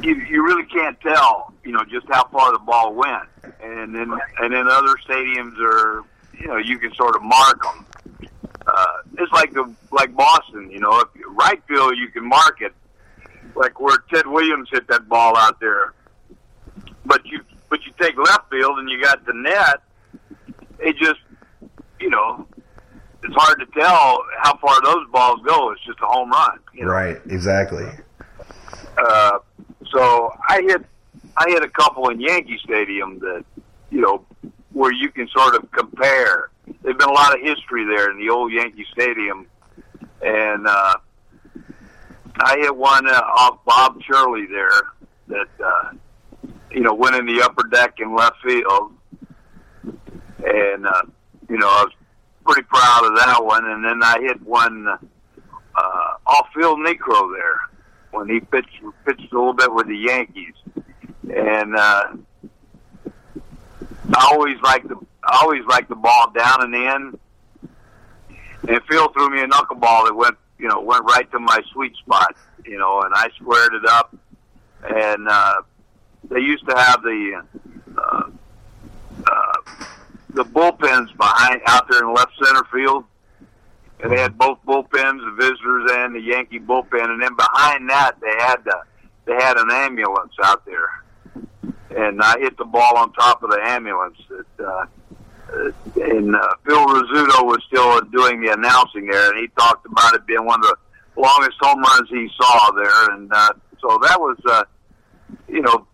You, you really can't tell, you know, just how far the ball went, and then and then other stadiums are, you know, you can sort of mark them. Uh, it's like the like Boston, you know, if you right field you can mark it, like where Ted Williams hit that ball out there. But you but you take left field and you got the net. It just, you know, hard to tell how far those balls go. It's just a home run. You know? Right, exactly. Uh, so I hit I hit a couple in Yankee Stadium that, you know, where you can sort of compare. There's been a lot of history there in the old Yankee Stadium. And uh, I hit one uh, off Bob Shirley there that, uh, you know, went in the upper deck in left field. And, uh, you know, I was pretty proud of that one. And then I hit one uh, off Phil Niekro there when he pitched, pitched a little bit with the Yankees. And uh, I always like the I always like the ball down and in. And Phil threw me a knuckleball that went, you know, went right to my sweet spot, you know, and I squared it up. And uh, they used to have the uh, uh, the bullpens behind out there in left center field, and they had both bullpens, the visitors and the Yankee bullpen, and then behind that they had the, they had an ambulance out there, and I hit the ball on top of the ambulance. That, uh, Uh, and uh, Phil Rizzuto was still doing the announcing there, and he talked about it being one of the longest home runs he saw there. And uh, so that was, uh, you know,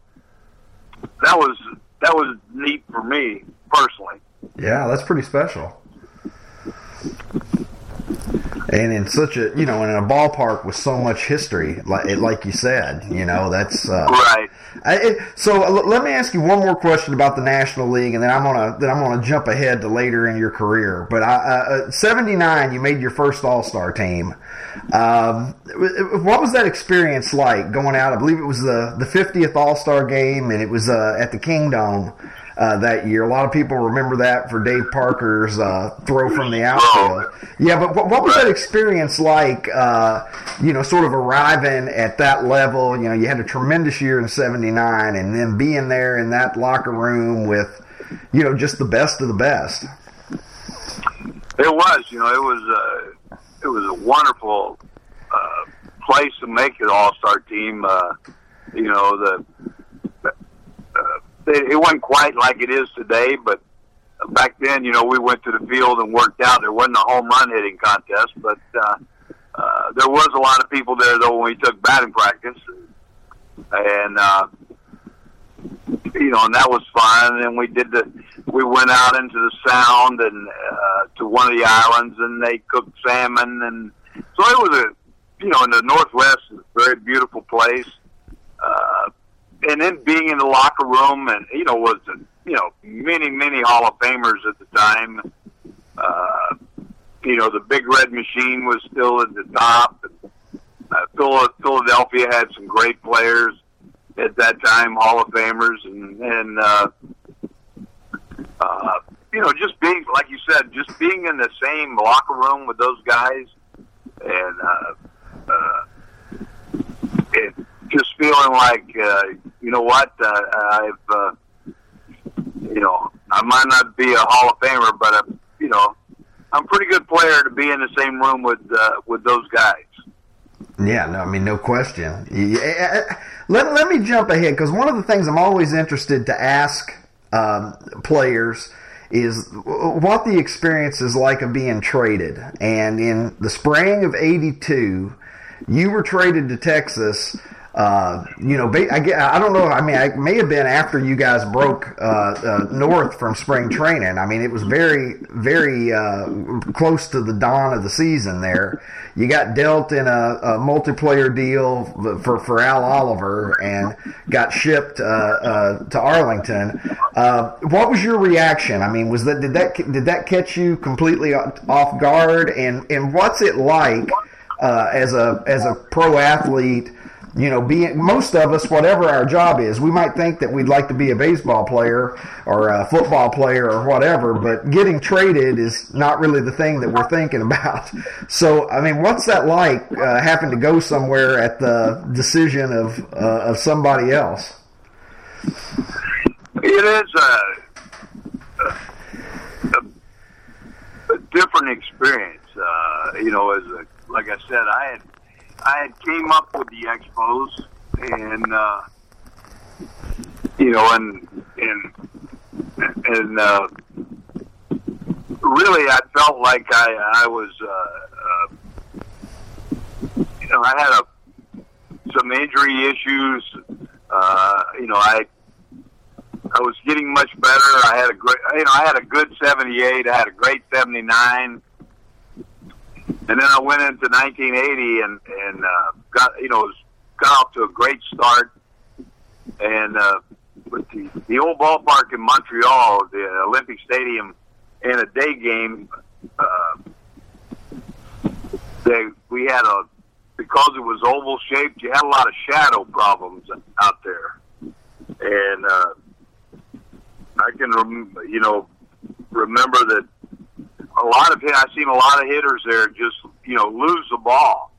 that was that was neat for me personally. Yeah, that's pretty special. And in such a, you know, in a ballpark with so much history, like, like you said, you know, that's uh, right. I, it, so let me ask you one more question about the National League, and then I'm gonna then I'm gonna jump ahead to later in your career. But I, uh, seventy-nine, you made your first All-Star team. Um, what was that experience like going out? I believe it was the the fiftieth All-Star game, and it was uh, at the Kingdome. Uh, that year, a lot of people remember that for Dave Parker's uh, throw from the outfield. Yeah, but what, what was that experience like? Uh, you know, sort of arriving at that level. You know, you had a tremendous year in seventy-nine, and then being there in that locker room with, you know, just the best of the best. It was, you know, it was a, it was a wonderful uh, place to make an All-Star team. Uh, you know, the. Uh, It wasn't quite like it is today, but back then, you know, we went to the field and worked out. There wasn't a home run hitting contest, but uh, uh, there was a lot of people there, though, when we took batting practice. And, uh, you know, and that was fun. And then we did the, we went out into the sound and uh, to one of the islands, and they cooked salmon. And so it was a, you know, in the Northwest, a very beautiful place. Uh, And then being in the locker room, and you know, was you know many many Hall of Famers at the time. Uh, you know, the Big Red Machine was still at the top. Uh, Philadelphia had some great players at that time, Hall of Famers, and and uh, uh, you know, just being like you said, just being in the same locker room with those guys, and uh, uh, it. Just feeling like, uh, you know what, uh, I've, uh, you know, I might not be a Hall of Famer, but, I'm, you know, I'm a pretty good player to be in the same room with uh, with those guys. Yeah, no, I mean, no question. Yeah. Let, let me jump ahead, because one of the things I'm always interested to ask um, players is what the experience is like of being traded. And in the spring of eighty-two, you were traded to Texas. Uh, you know, I, I don't know. I mean, it may have been after you guys broke uh, uh, north from spring training. I mean, it was very, very uh, close to the dawn of the season there. You got dealt in a, a multiplayer deal for, for Al Oliver and got shipped uh, uh, to Arlington. Uh, what was your reaction? I mean, was that did that did that catch you completely off guard? And and what's it like uh, as a as a pro athlete? You know, being most of us, whatever our job is, we might think that we'd like to be a baseball player or a football player or whatever, but getting traded is not really the thing that we're thinking about. So, I mean, what's that like, uh, having to go somewhere at the decision of uh, of somebody else? It is a, a, a different experience. Uh, you know, as a, like I said, I had I had came up with the Expos, and uh, you know, and and and uh, really, I felt like I, I was, uh, uh, you know, I had a, some injury issues. Uh, you know, I I was getting much better. I had a great, you know, I had a good seventy-eight. I had a great seventy-nine. And then I went into nineteen eighty and and uh, got you know got off to a great start. And uh, with the, the old ballpark in Montreal, the Olympic Stadium, in a day game, uh, they we had a because it was oval shaped. You had a lot of shadow problems out there, and uh, I can rem- you know remember that. A lot of hit, I've seen a lot of hitters there just, you know, lose the ball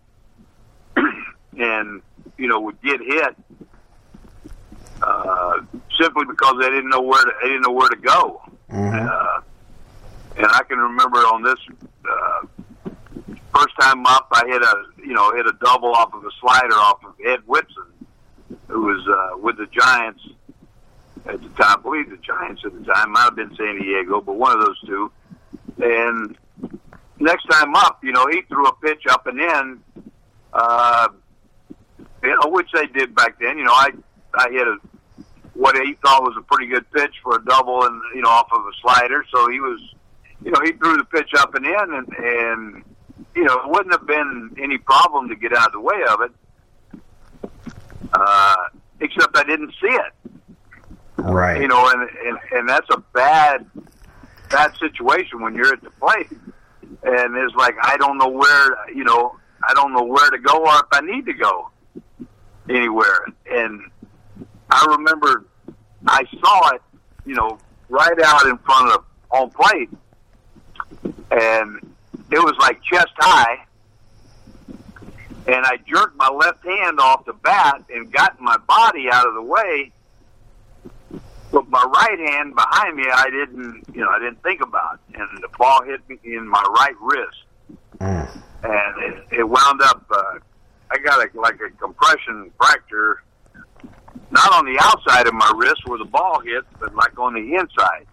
and, you know, would get hit uh, simply because they didn't know where to, they didn't know where to go. Mm-hmm. Uh, and I can remember on this uh, first time up, I hit a, you know, hit a double off of a slider off of Ed Whitson, who was uh, with the Giants at the time. I believe the Giants at the time. Might have been San Diego, but one of those two. And next time up, you know, he threw a pitch up and in, uh, you know, which they did back then. You know, I I hit a, what he thought was a pretty good pitch for a double and, you know, off of a slider. So he was, you know, he threw the pitch up and in and, and you know, it wouldn't have been any problem to get out of the way of it, uh, except I didn't see it. Right. You know, and, and, and that's a bad... that situation when you're at the plate and it's like, I don't know where, you know, I don't know where to go or if I need to go anywhere. And I remember I saw it, you know, right out in front of home plate and it was like chest high and I jerked my left hand off the bat and got my body out of the way. With my right hand behind me, I didn't, you know, I didn't think about it. And the ball hit me in my right wrist. Mm. And it, it wound up, uh, I got a, like a compression fracture, not on the outside of my wrist where the ball hit, but like on the inside,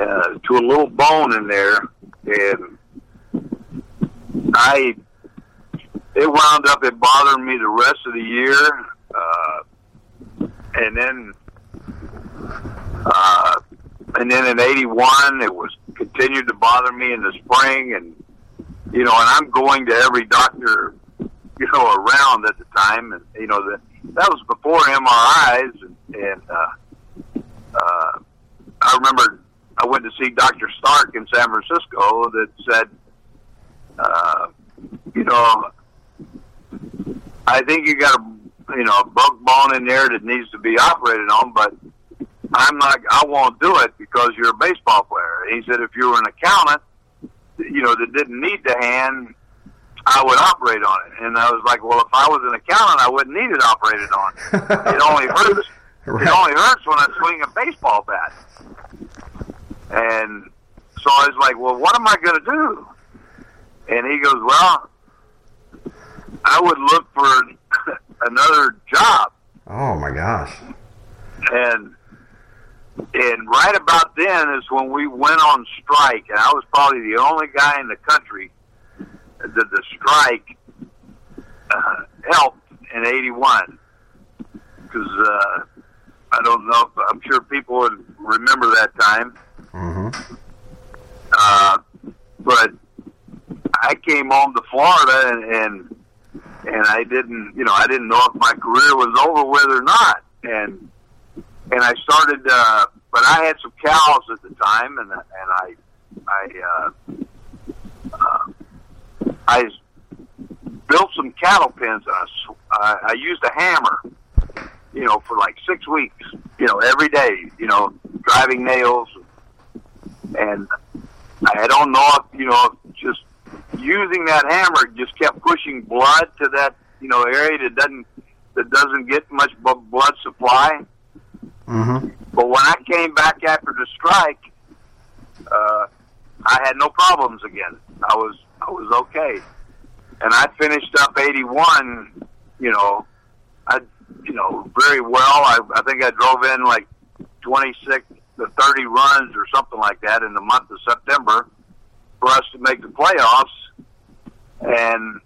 uh, to a little bone in there. And I, it wound up, it bothered me the rest of the year. Uh, and then, Uh, and then in eighty-one, it was continued to bother me in the spring, and you know, and I'm going to every doctor, you know, around at the time, and you know that that was before M R Is, and, and uh, uh, I remember I went to see Doctor Stark in San Francisco that said, uh, you know, I think you got a you know a broke bone in there that needs to be operated on, but I'm like, I won't do it because you're a baseball player. He said, if you were an accountant, you know, that didn't need the hand, I would operate on it. And I was like, well, if I was an accountant, I wouldn't need it operated on. It only hurts. Right. It only hurts when I swing a baseball bat. And so I was like, well, what am I going to do? And he goes, well, I would look for another job. Oh, my gosh. And... And right about then is when we went on strike, and I was probably the only guy in the country that the strike uh, helped in eighty-one. Because uh, I don't know, if, I'm sure people would remember that time. Mm-hmm. Uh, but I came home to Florida, and, and and I didn't, you know, I didn't know if my career was over with or not, and. And I started, uh, but I had some cows at the time, and and I, I, uh, uh, I built some cattle pens. And I, I used a hammer, you know, for like six weeks, you know, every day, you know, driving nails, and I don't know if, you know, just using that hammer just kept pushing blood to that, you know, area that doesn't that doesn't get much blood supply. Mm-hmm. But when I came back after the strike, uh, I had no problems again. I was I was okay, and I finished up eighty-one. You know, I you know very well. I I think I drove in like twenty-six the thirty runs or something like that in the month of September for us to make the playoffs. And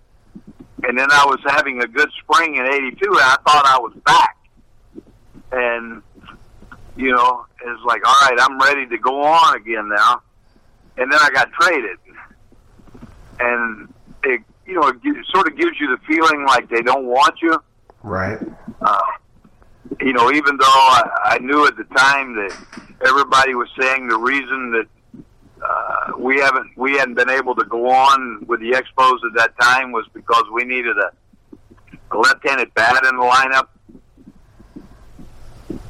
and then I was having a good spring in eighty-two, and I thought I was back. And, you know, it's like, all right, I'm ready to go on again now. And then I got traded. And, it, you know, it sort of gives you the feeling like they don't want you. Right. Uh, you know, even though I, I knew at the time that everybody was saying the reason that uh, we haven't we hadn't been able to go on with the Expos at that time was because we needed a, a left-handed bat in the lineup,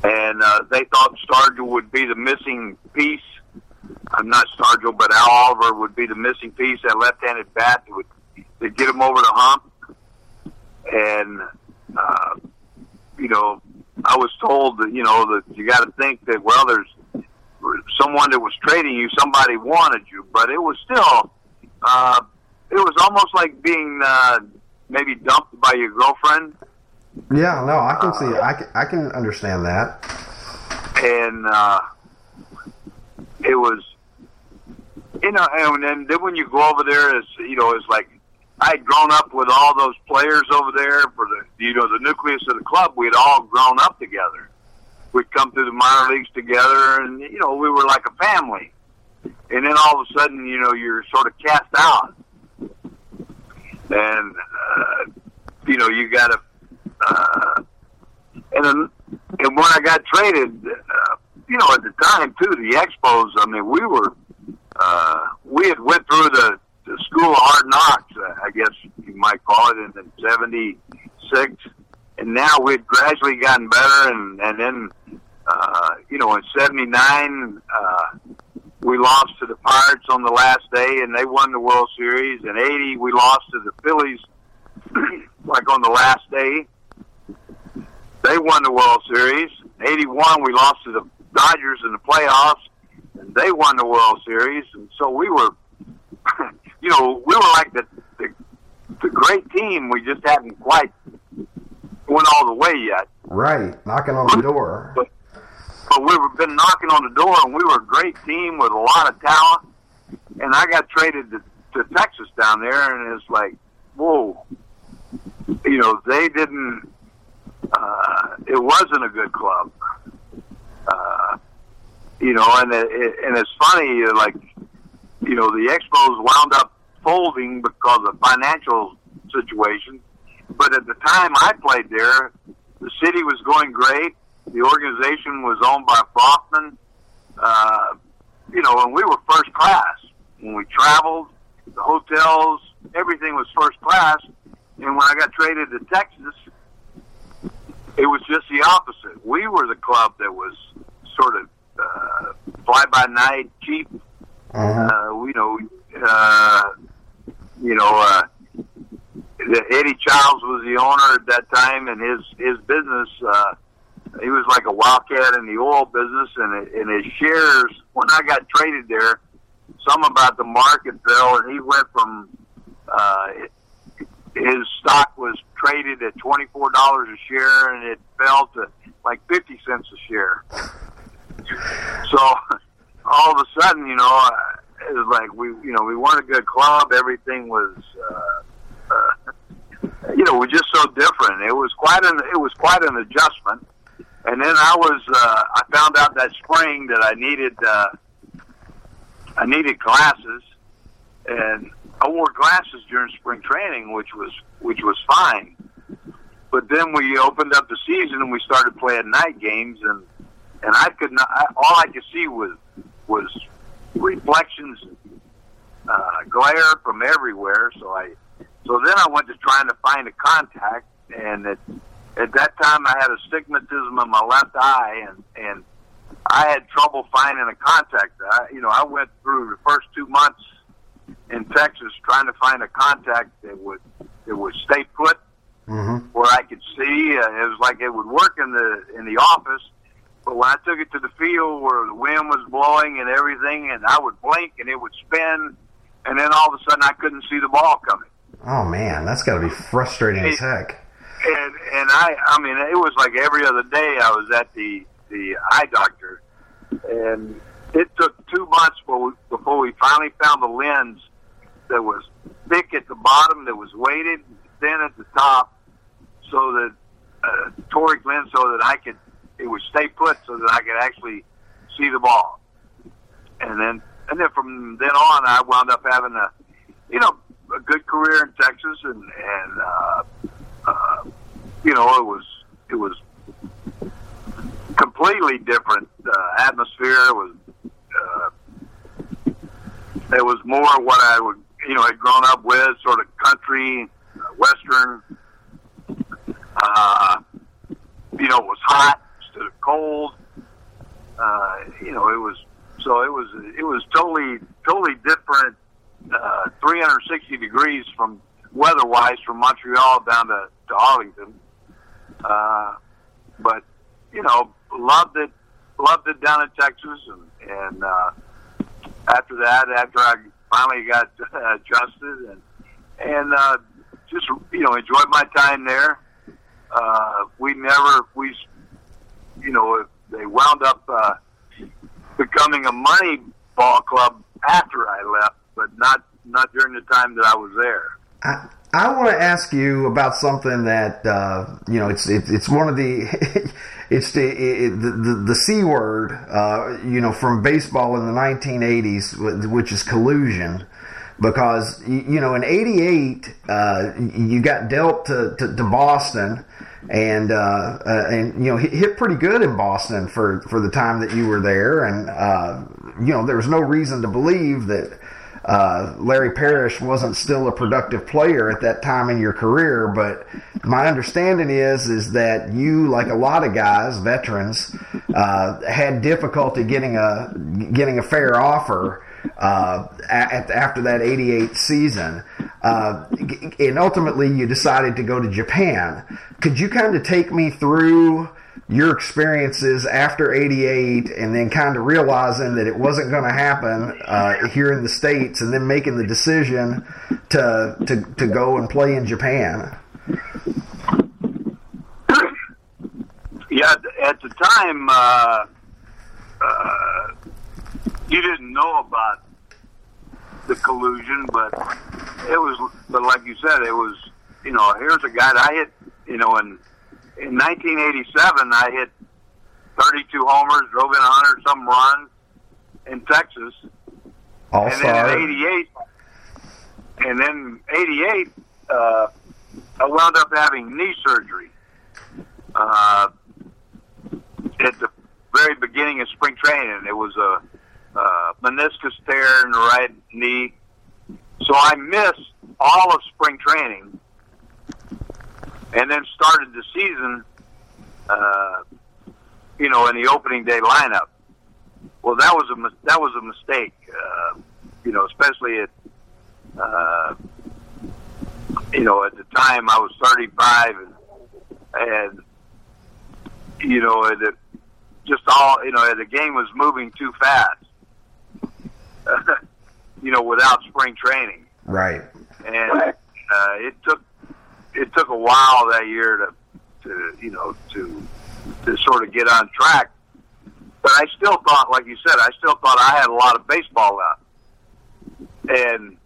and uh, they thought Stargell would be the missing piece. I'm not Stargell, but Al Oliver would be the missing piece, that left-handed bat that would to get him over the hump, and uh, you know. I was told that, you know, that you got to think that, well, there's someone that was trading you, somebody wanted you, but it was still, uh, it was almost like being uh, maybe dumped by your girlfriend. Yeah, no, I can uh, see, I can, I can understand that. And uh, it was, you know, and then, then when you go over there, it's, you know, it's like, I'd grown up with all those players over there for the, you know, the nucleus of the club. We had all grown up together. We'd come through the minor leagues together, and, you know, we were like a family. And then all of a sudden, you know, you're sort of cast out. And, uh, you know, you got to, uh, and, and when I got traded, uh, you know, at the time, too, the Expos, I mean, we were, uh, we had went through the, the school of hard knocks, I guess you might call it, in seventy-six, and now we'd gradually gotten better, and, and then, uh, you know, in seventy-nine, uh, we lost to the Pirates on the last day, and they won the World Series. In eighty, we lost to the Phillies, like on the last day. They won the World Series. In eighty-one, we lost to the Dodgers in the playoffs, and they won the World Series, and so we were... You know, we were like the, the the great team. We just hadn't quite went all the way yet. Right, knocking on the door. But, but we've been knocking on the door, and we were a great team with a lot of talent. And I got traded to, to Texas down there, and it's like, whoa. You know, they didn't uh, – it wasn't a good club. Uh, you know, and, it, and it's funny, like – you know, the Expos wound up folding because of financial situation. But at the time I played there, the city was going great. The organization was owned by Frothman. Uh, you know, and we were first class. When we traveled, the hotels, everything was first class. And when I got traded to Texas, it was just the opposite. We were the club that was sort of uh, fly-by-night, cheap. Uh, you know, uh, you know, uh, Eddie Childs was the owner at that time, and his his business, uh, he was like a wildcat in the oil business, and and his shares. When I got traded there, some about the market fell, and he went from uh, his stock was traded at twenty four dollars a share, and it fell to like fifty cents a share. So. All of a sudden, you know, it was like we, you know, we weren't a good club. Everything was, uh, uh, you know, we're just so different. It was quite an, it was quite an adjustment. And then I was, uh, I found out that spring that I needed, uh, I needed glasses, and I wore glasses during spring training, which was, which was fine. But then we opened up the season and we started playing night games, and and I could not, I, all I could see was. was reflections, uh, glare from everywhere. So I, so then I went to trying to find a contact, and at, at that time I had astigmatism in my left eye, and, and I had trouble finding a contact. I, you know, I went through the first two months in Texas trying to find a contact that would, that would stay put mm-hmm. where I could see. Uh, it was like it would work in the, in the office. But when I took it to the field where the wind was blowing and everything, and I would blink and it would spin, and then all of a sudden I couldn't see the ball coming. Oh, man, that's got to be frustrating it, as heck. And, and I, I mean, it was like every other day I was at the, the eye doctor, And it took two months before we, before we finally found the lens that was thick at the bottom, that was weighted, thin at the top, so that uh, toric lens, so that I could, it would stay put, so that I could actually see the ball. And then, and then from then on, I wound up having a, you know, a good career in Texas, and and uh, uh, you know, it was it was completely different uh, atmosphere. It was uh, it was more what I would, you know, had grown up with, sort of country, uh, western. Uh, you know, it was hot instead of cold. Uh, you know, it was so it was it was totally totally different. Uh, three hundred sixty degrees from weather-wise from Montreal down to, to Arlington. Uh, but, you know, loved it, loved it down in Texas. And, and uh, after that, after I finally got uh, adjusted and, and uh, just, you know, enjoyed my time there. Uh, we never, we, you know, they wound up uh, becoming a money ball club after I left, but not not during the time that I was there. I, I want to ask you about something that uh, you know. It's it, it's one of the it's the it, the, the C word. Uh, you know, from baseball in the nineteen eighties, which is collusion, because you know in eighty-eight uh, you got dealt to, to, to Boston, and uh, uh, and you know hit pretty good in Boston for for the time that you were there, and uh, you know there was no reason to believe that. Uh, Larry Parrish wasn't still a productive player at that time in your career, but my understanding is is that you, like a lot of guys, veterans, uh, had difficulty getting a getting a fair offer uh, at, after that eighty-eight season, uh, and ultimately you decided to go to Japan. Could you kind of take me through your experiences after eighty-eight and then kind of realizing that it wasn't going to happen uh, here in the States, and then making the decision to to, to go and play in Japan? Yeah, at the time, uh, uh, you didn't know about the collusion, but it was, but like you said, it was, you know, here's a guy that I hit, you know, and in nineteen eighty-seven, I hit thirty-two homers, drove in one hundred some runs in Texas. Also. And then in eighty-eight, and then eighty-eight, uh, I wound up having knee surgery uh, at the very beginning of spring training. It was a uh, meniscus tear in the right knee, so I missed all of spring training. And then started the season, uh, you know, in the opening day lineup. Well, that was a that was a mistake, uh, you know, especially at, uh, you know, at the time I was thirty-five, and, and you know, it just all, you know, the game was moving too fast, you know, without spring training. Right. And uh, it took. It took a while that year to, to you know, to to sort of get on track. But I still thought, like you said, I still thought I had a lot of baseball left. And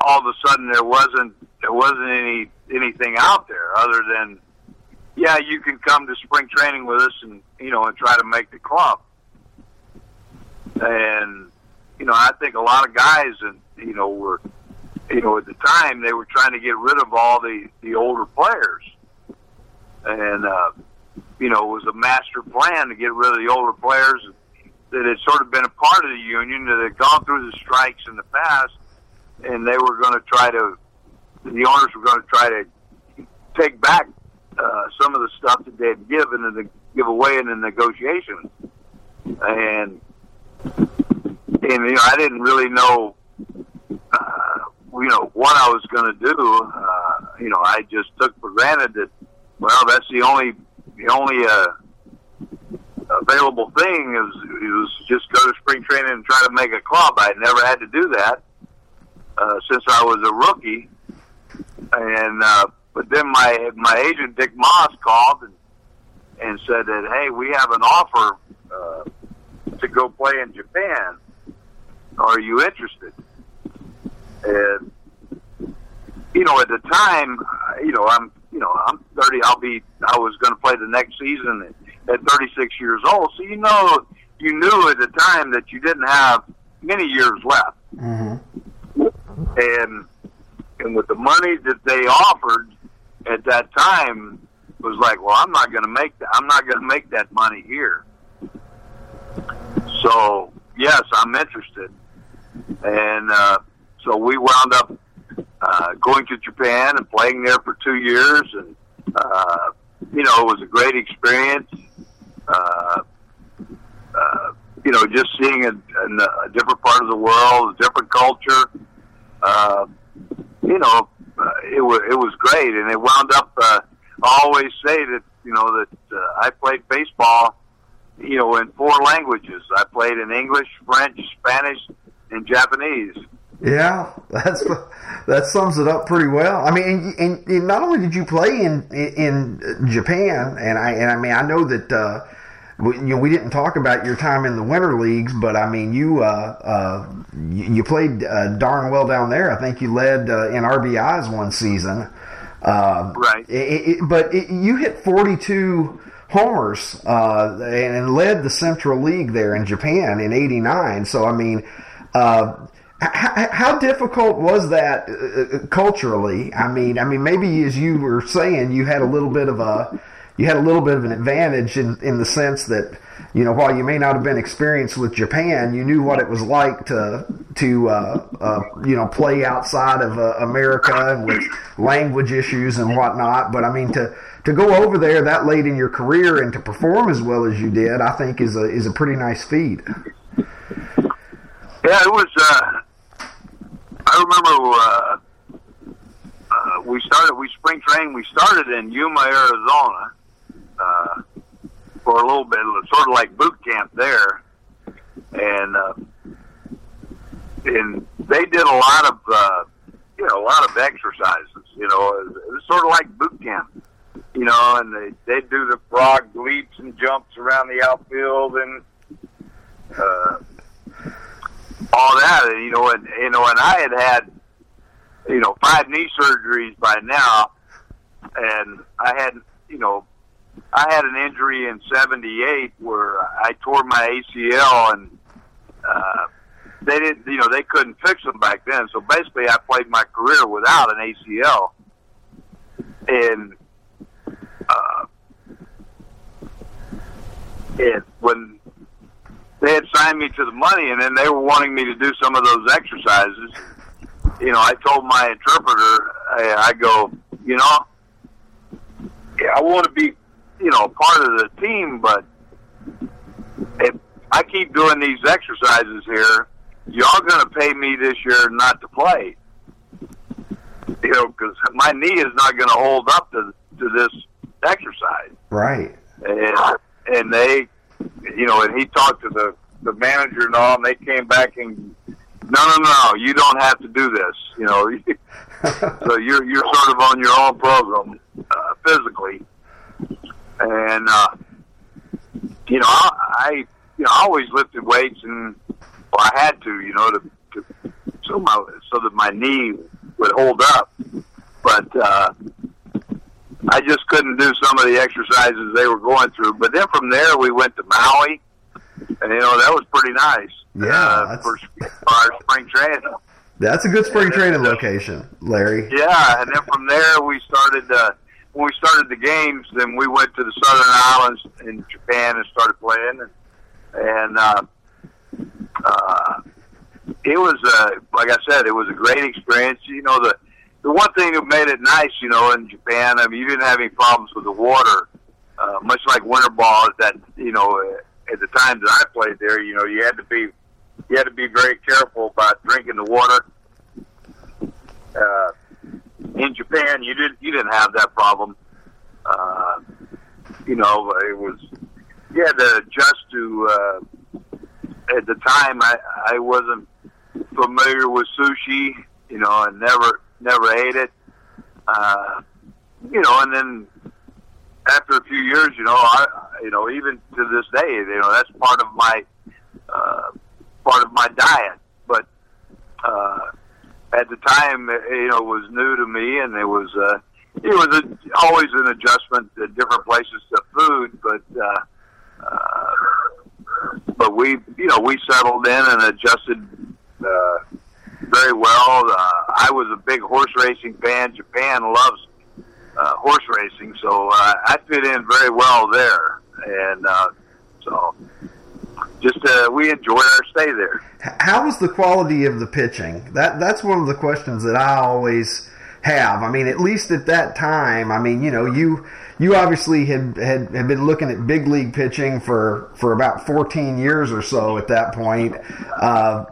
all of a sudden, there wasn't there wasn't any anything out there other than, yeah, you can come to spring training with us and you know and try to make the club. And you know, I think a lot of guys and you know were. You know, at the time, they were trying to get rid of all the, the older players. And, uh, you know, it was a master plan to get rid of the older players that had sort of been a part of the union, that had gone through the strikes in the past, and they were going to try to, the owners were going to try to take back uh, some of the stuff that they had given and give away in the negotiations. And, and, you know, I didn't really know... Uh, you know, what I was going to do, uh, you know, I just took for granted that, well, that's the only, the only, uh, available thing is, is just go to spring training and try to make a club. I never had to do that, uh, since I was a rookie. And, uh, but then my, my agent, Dick Moss, called and, and said that, hey, we have an offer, uh, to go play in Japan. Are you interested? And, you know, at the time, you know, I'm, you know, I'm thirty. I'll be, I was going to play the next season at thirty-six years old. So, you know, you knew at the time that you didn't have many years left. Mm-hmm. And, and with the money that they offered at that time, it was like, well, I'm not going to make that. I'm not going to make that money here. So, yes, I'm interested. And, uh, so we wound up, uh, going to Japan and playing there for two years. And, uh, you know, it was a great experience. Uh, uh, you know, just seeing a, a, a different part of the world, a different culture. Uh, you know, uh, it was, it was great. And it wound up, uh, I always say that, you know, that, uh, I played baseball, you know, in four languages. I played in English, French, Spanish, and Japanese. Yeah, that's that sums it up pretty well. I mean, and, and, and not only did you play in in Japan, and I and I mean I know that uh, we, you know, we didn't talk about your time in the winter leagues, but I mean you uh, uh, you, you played uh, darn well down there. I think you led uh, in R B Is one season, uh, right? It, it, but it, you hit forty-two homers uh, and, and led the Central League there in Japan in eighty-nine. So I mean. Uh, How, how difficult was that uh, culturally? I mean, I mean, maybe as you were saying, you had a little bit of a, you had a little bit of an advantage in, in the sense that, you know, while you may not have been experienced with Japan, you knew what it was like to to uh, uh, you know, play outside of uh, America and with language issues and whatnot. But I mean, to to go over there that late in your career and to perform as well as you did, I think is a is a pretty nice feat. Yeah, it was. Uh... I remember uh, uh, we started, we spring trained, we started in Yuma, Arizona uh, for a little bit, sort of like boot camp there. And, uh, and they did a lot of, uh, you know, a lot of exercises, you know, it was sort of like boot camp, you know, and they, they'd do the frog leaps and jumps around the outfield and, uh, all that, and, you know, and, you know, and I had had, you know, five knee surgeries by now, and I had, you know, I had an injury in seventy-eight where I tore my A C L, and uh, they didn't, you know, they couldn't fix them back then, so basically I played my career without an A C L, and, uh, and when they had signed me to the money, and then they were wanting me to do some of those exercises. You know, I told my interpreter, I, I go, you know, yeah, I want to be, you know, part of the team, but if I keep doing these exercises here, y'all going to pay me this year not to play. You know, because my knee is not going to hold up to to this exercise. Right. And, and they... You know, and he talked to the, the manager and all, and they came back and, no, no, no, you don't have to do this. You know, so you're you're sort of on your own program uh, physically, and uh, you know, I, I you know I always lifted weights, and well, I had to, you know, to, to so my so that my knee would hold up, but uh, I just couldn't do some of the exercises they were going through. But then from there, we went to Maui, and, you know, that was pretty nice. Yeah. Uh, for, for our spring training. That's a good spring and training then, location, Larry. Yeah, and then from there, we started, uh, when we started the games, then we went to the Southern Islands in Japan and started playing. And, and uh, uh, it was, uh, like I said, it was a great experience. You know, the The one thing that made it nice, you know, in Japan, I mean, you didn't have any problems with the water, uh, much like winter ball. At that, you know, at the time that I played there, you know, you had to be, you had to be very careful about drinking the water. Uh, in Japan, you didn't, you didn't have that problem. Uh, you know, it was, you had to adjust to. Uh, at the time, I, I wasn't familiar with sushi, you know, I never. Never ate it, uh, you know. And then after a few years, you know, I, you know, even to this day, you know, that's part of my uh, part of my diet. But uh, at the time, you know, it was new to me, and it was uh, it was a, always an adjustment at different places to food. But uh, uh, but we, you know, we settled in and adjusted uh, very well. Uh, I was a big horse racing fan. Japan loves uh, horse racing, so uh, I fit in very well there. And uh, so, just uh, we enjoyed our stay there. How was the quality of the pitching? That that's one of the questions that I always have. I mean, at least at that time, I mean, you know, you you obviously had had, had been looking at big league pitching for, for about fourteen years or so at that point. Uh,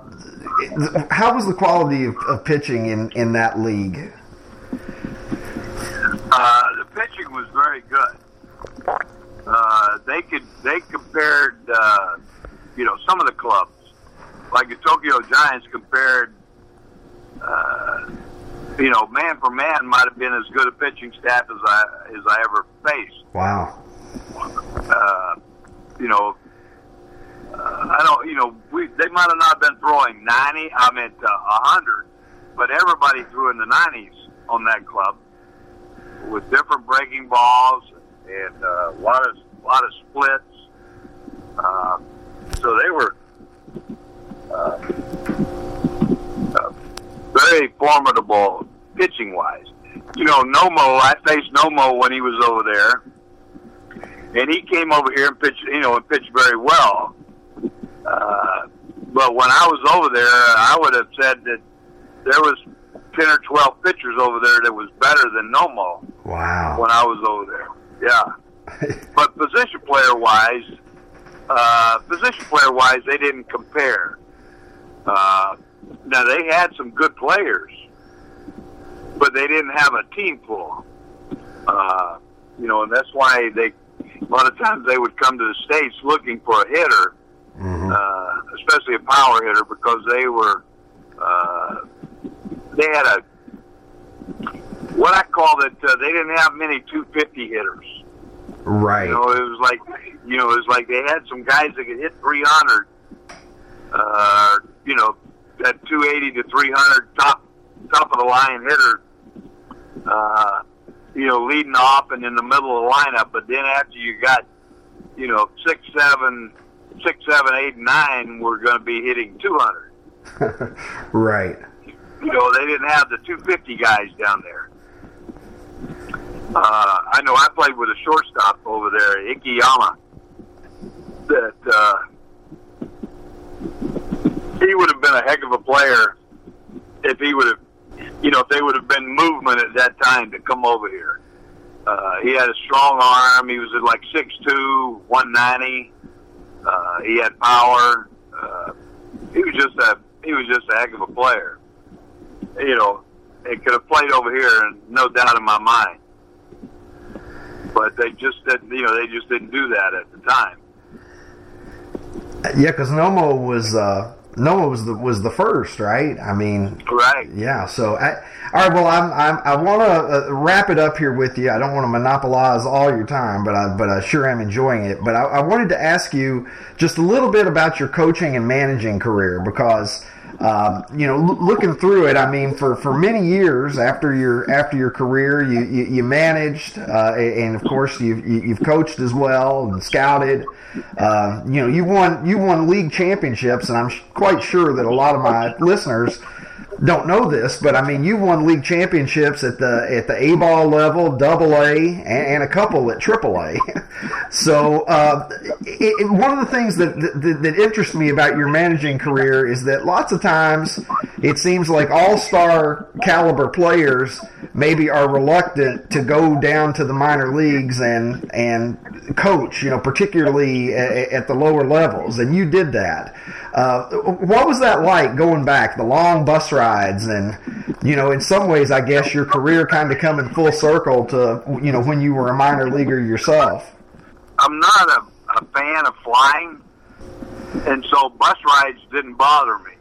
how was the quality of, of pitching in, in that league? Uh, the pitching was very good. Uh, they could, they compared, uh, you know, some of the clubs, like the Tokyo Giants compared, uh, you know, man for man might have been as good a pitching staff as I, as I ever faced. Wow. Uh, you know, uh, I don't, you know, we, they might have not been throwing ninety, I meant uh, one hundred, but everybody threw in the nineties on that club with different breaking balls. And uh, a lot of a lot of splits, uh, so they were uh, uh, very formidable pitching wise. You know, Nomo, I faced Nomo when he was over there, and he came over here and pitched, you know, and pitched very well. Uh, but when I was over there, I would have said that there was ten or twelve pitchers over there that was better than Nomo. Wow! When I was over there. Yeah, but position player wise, uh, position player wise, they didn't compare. Uh, now they had some good players, but they didn't have a team pool. Uh, you know, and that's why they a lot of times they would come to the States looking for a hitter, mm-hmm. uh, especially a power hitter, because they were uh, they had a. What I call it, uh, they didn't have many two fifty hitters. Right. You know, it was like, you know, it was like they had some guys that could hit three hundred, uh, you know, that two eighty to three hundred top top of the line hitter, uh, you know, leading off and in the middle of the lineup. But then after you got, you know, six, seven, six, seven, eight, nine, we're going to be hitting two hundred. Right. You know, they didn't have the two fifty guys down there. Uh, I know I played with a shortstop over there, Ikeyama, that uh, he would have been a heck of a player if he would have, you know, if they would have been movement at that time to come over here. Uh, he had a strong arm. He was at like six two, one ninety. Uh, he had power. Uh, he was just a he was just a heck of a player. You know, they could have played over here, and no doubt in my mind. But they just didn't, you know, they just didn't do that at the time. Yeah, because Nomo was uh, Nomo was the was the first, right? I mean, right? Yeah. So, I, all right. Well, I'm, I'm, I want to uh, wrap it up here with you. I don't want to monopolize all your time, but I but I sure am enjoying it. But I, I wanted to ask you just a little bit about your coaching and managing career, because. Um, you know, l- looking through it, I mean, for, for many years after your after your career, you you, you managed, uh, and of course you've you've coached as well and scouted. Uh, you know, you won you won league championships, and I'm sh- quite sure that a lot of my listeners don't know this, but I mean, you won league championships at the at the A ball level, Double A, and, and a couple at Triple A. So uh, it, it, one of the things that, that that interests me about your managing career is that lots of times it seems like all star caliber players maybe are reluctant to go down to the minor leagues and and coach, you know, particularly at, at the lower levels, and you did that. Uh, what was that like going back, the long bus rides and, you know, in some ways, I guess your career kind of coming full circle to, you know, when you were a minor leaguer yourself? I'm not a, a fan of flying, and so bus rides didn't bother me.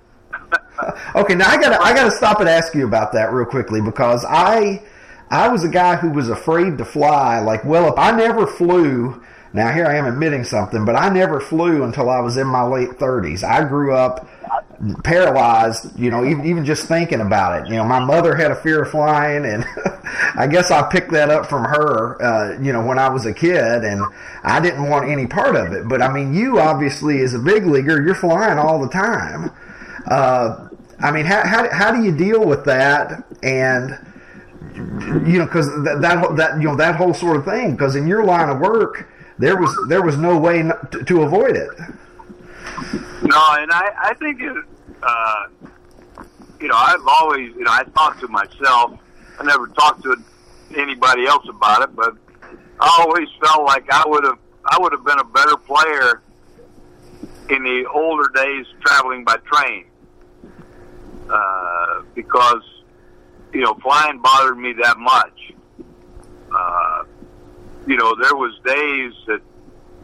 Okay, now I gotta I gotta stop and ask you about that real quickly, because I I was a guy who was afraid to fly. Like, well, if I never flew, now here I am admitting something, but I never flew until I was in my late thirties. I grew up paralyzed, you know, even, even just thinking about it. You know, my mother had a fear of flying, and I guess I picked that up from her, uh, you know, when I was a kid, and I didn't want any part of it. But, I mean, you obviously, as a big leaguer, you're flying all the time. Uh, I mean, how, how, how do you deal with that? And, you know, because that, that, that, you know, that whole sort of thing, because in your line of work, there was there was no way to, to avoid it. No, and I, I think, it, uh, you know, I've always, you know, I talk to myself. I never talked to anybody else about it, but I always felt like I would have, I would have been a better player in the older days traveling by train, uh, because, you know, flying bothered me that much. Uh, you know, there was days that,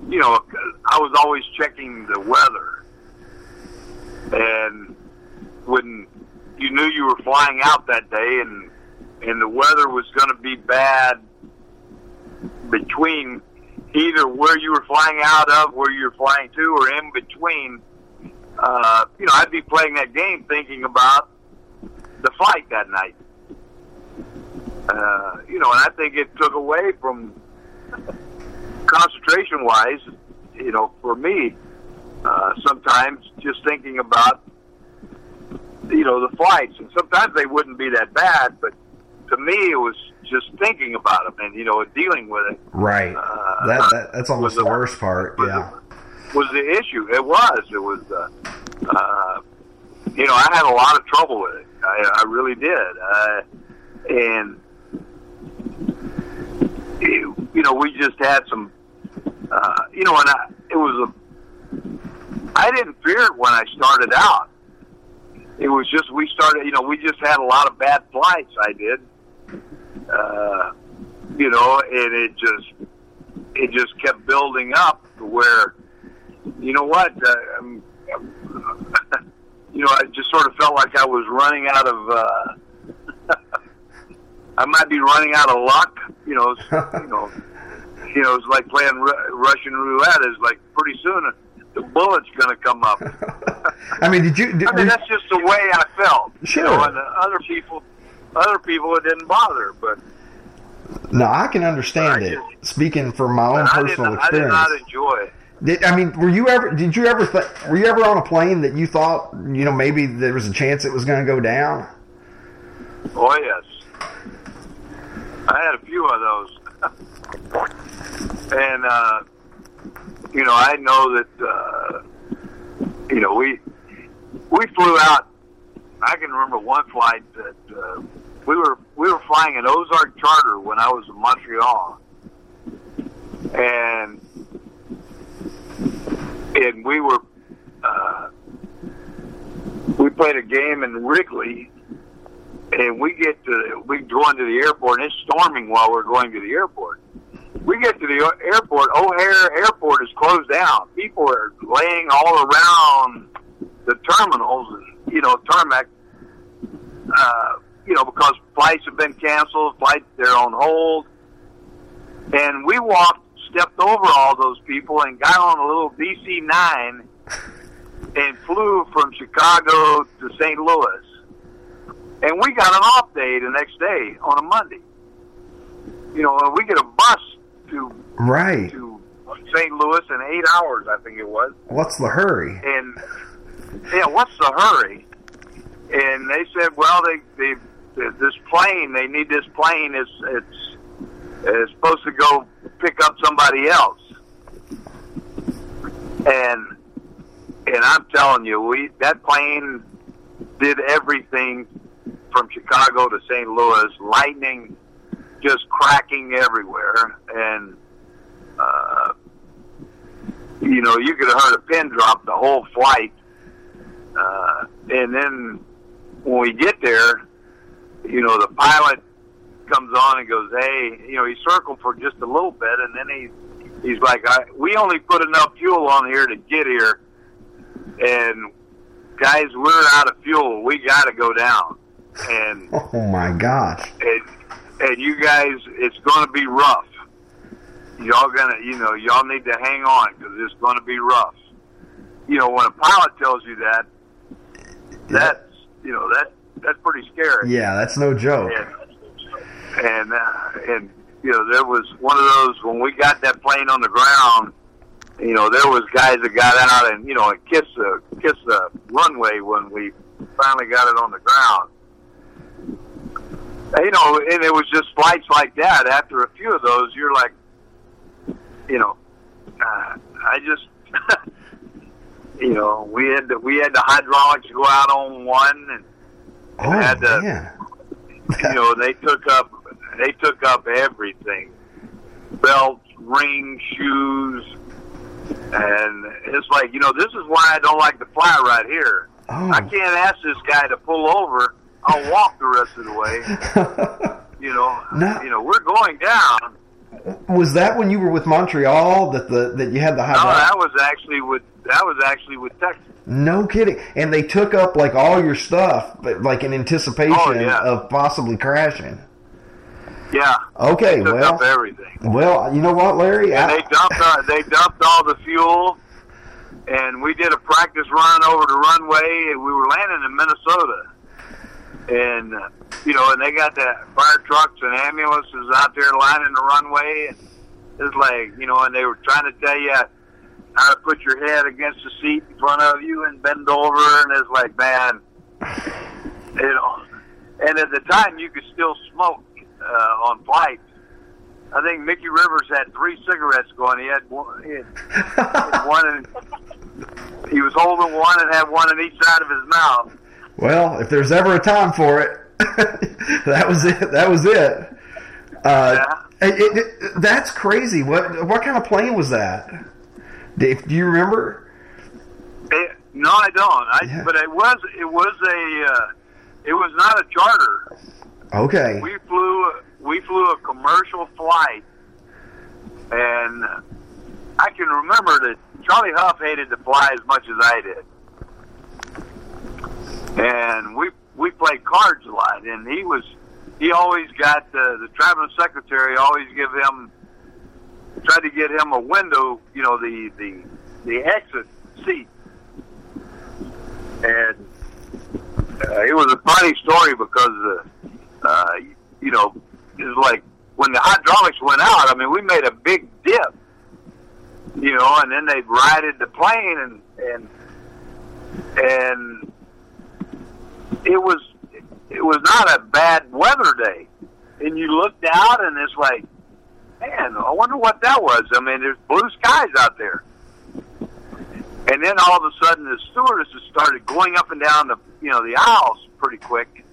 you know, I was always checking the weather. And when you knew you were flying out that day and and the weather was going to be bad between either where you were flying out of, where you were flying to, or in between, uh, you know, I'd be playing that game thinking about the flight that night. Uh, you know, and I think it took away from... concentration-wise, you know, for me, uh, sometimes just thinking about, you know, the flights, and sometimes they wouldn't be that bad, but to me, it was just thinking about them and, you know, dealing with it. Right. Uh, that, that that's almost the, the worst part. Was yeah. The, was the issue? It was. It was. Uh, uh, you know, I had a lot of trouble with it. I, I really did, uh, and. It, you know, we just had some, uh, you know, and I, it was a, I didn't fear it when I started out. It was just, we started, you know, we just had a lot of bad flights, I did. Uh, you know, and it just, it just kept building up to where, you know what, uh, I'm, I'm, you know, I just sort of felt like I was running out of, uh, I might be running out of luck, you know. You know, you know. It's like playing Ru- Russian roulette. Is like pretty soon the bullet's going to come up. I mean, did you? Did, I mean, that's just the way I felt. Sure. You know, and other people, other people, it didn't bother. But no, I can understand I it. Just, Speaking from my own personal I experience, I did not enjoy it. Did, I mean, were you ever? Did you ever? Th- were you ever on a plane that you thought, you know, maybe there was a chance it was going to go down? Oh yes. I had a few of those, and uh, you know, I know that uh, you know we we flew out. I can remember one flight that uh, we were we were flying an Ozark charter when I was in Montreal, and and we were uh, we played a game in Wrigley. And we get to, we go into the airport, and it's storming while we're going to the airport. We get to the airport, O'Hare Airport is closed down. People are laying all around the terminals, and, you know, tarmac, uh, you know, because flights have been canceled, flights, they're on hold. And we walked, stepped over all those people and got on a little B C nine and flew from Chicago to Saint Louis. And we got an off day the next day on a Monday. You know, we get a bus to right. to Saint Louis in eight hours, I think it was. What's the hurry? And yeah, what's the hurry? And they said, well, they, they this plane, they need this plane. It's it's it's supposed to go pick up somebody else. And and I'm telling you, we that plane did everything. From Chicago to Saint Louis, lightning just cracking everywhere, and uh, you know, you could have heard a pin drop the whole flight. Uh, and then when we get there, you know, the pilot comes on and goes, "Hey," you know, he circled for just a little bit, and then he he's like, I, "We only put enough fuel on here to get here, and guys, we're out of fuel. We got to go down." And oh my gosh! And and you guys, it's going to be rough. Y'all gonna, you know, y'all need to hang on because it's going to be rough. You know, when a pilot tells you that, that's you know that that's pretty scary. Yeah, that's no joke. And and, uh, and you know, there was one of those when we got that plane on the ground. You know, there was guys that got out and you know and kissed the kissed the runway when we finally got it on the ground. You know, and it was just flights like that. After a few of those, you're like, you know, uh, I just, you know, we had to, we had the hydraulics go out on one, and oh, had to, man. you know, they took up they took up everything, belts, rings, shoes, and it's like, you know, this is why I don't like to fly right here. Oh. I can't ask this guy to pull over. I'll walk the rest of the way. you know, no. you know, we're going down. Was that when you were with Montreal that the that you had the high? No, ride? that was actually with that was actually with Texas. No kidding, and they took up like all your stuff, but like in anticipation oh, yeah. of possibly crashing. Yeah. Okay. They took well, up everything. Well, you know what, Larry? And I, they dumped uh, they dumped all the fuel, and we did a practice run over the runway, and we were landing in Minnesota. And, uh, you know, and they got the fire trucks and ambulances out there lining the runway. And it's like, you know, and they were trying to tell you how to put your head against the seat in front of you and bend over. And it's like, man, you know. And at the time, you could still smoke uh, on flights. I think Mickey Rivers had three cigarettes going. He had one, he had, he had one in, he was holding one and had one in each side of his mouth. Well, if there's ever a time for it, that was it. That was it. Uh, yeah. it, it. That's crazy. What what kind of plane was that? Dave, do you remember? It, no, I don't. I, yeah. But it was it was a uh, it was not a charter. Okay. We flew we flew a commercial flight, and I can remember that Charlie Hough hated to fly as much as I did. And we we played cards a lot, and he was he always got the the traveling secretary always give him tried to get him a window, you know, the the the exit seat. And uh, it was a funny story because uh, uh, you know it was like when the hydraulics went out. I mean, we made a big dip, you know, and then they righted the plane and and and. It was it was not a bad weather day, and you looked out and it's like, man, I wonder what that was. I mean, there's blue skies out there, and then all of a sudden the stewardesses started going up and down the you know the aisles pretty quick,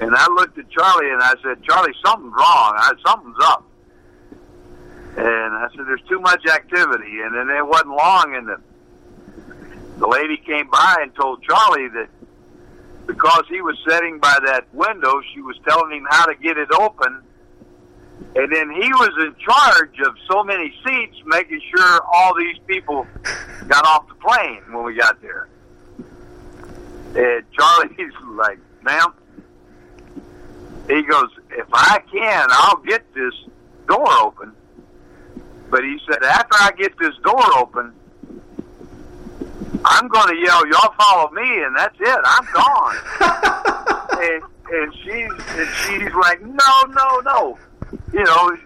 and I looked at Charlie and I said, Charlie, something's wrong. I, something's up, and I said, there's too much activity, and then it wasn't long, and the the lady came by and told Charlie that. Because he was sitting by that window, she was telling him how to get it open. And then he was in charge of so many seats, making sure all these people got off the plane when we got there. And Charlie's like, ma'am, he goes, if I can, I'll get this door open. But he said, after I get this door open, I'm going to yell, y'all follow me, and that's it. I'm gone. and, and she's and she's like, no, no, no. You know,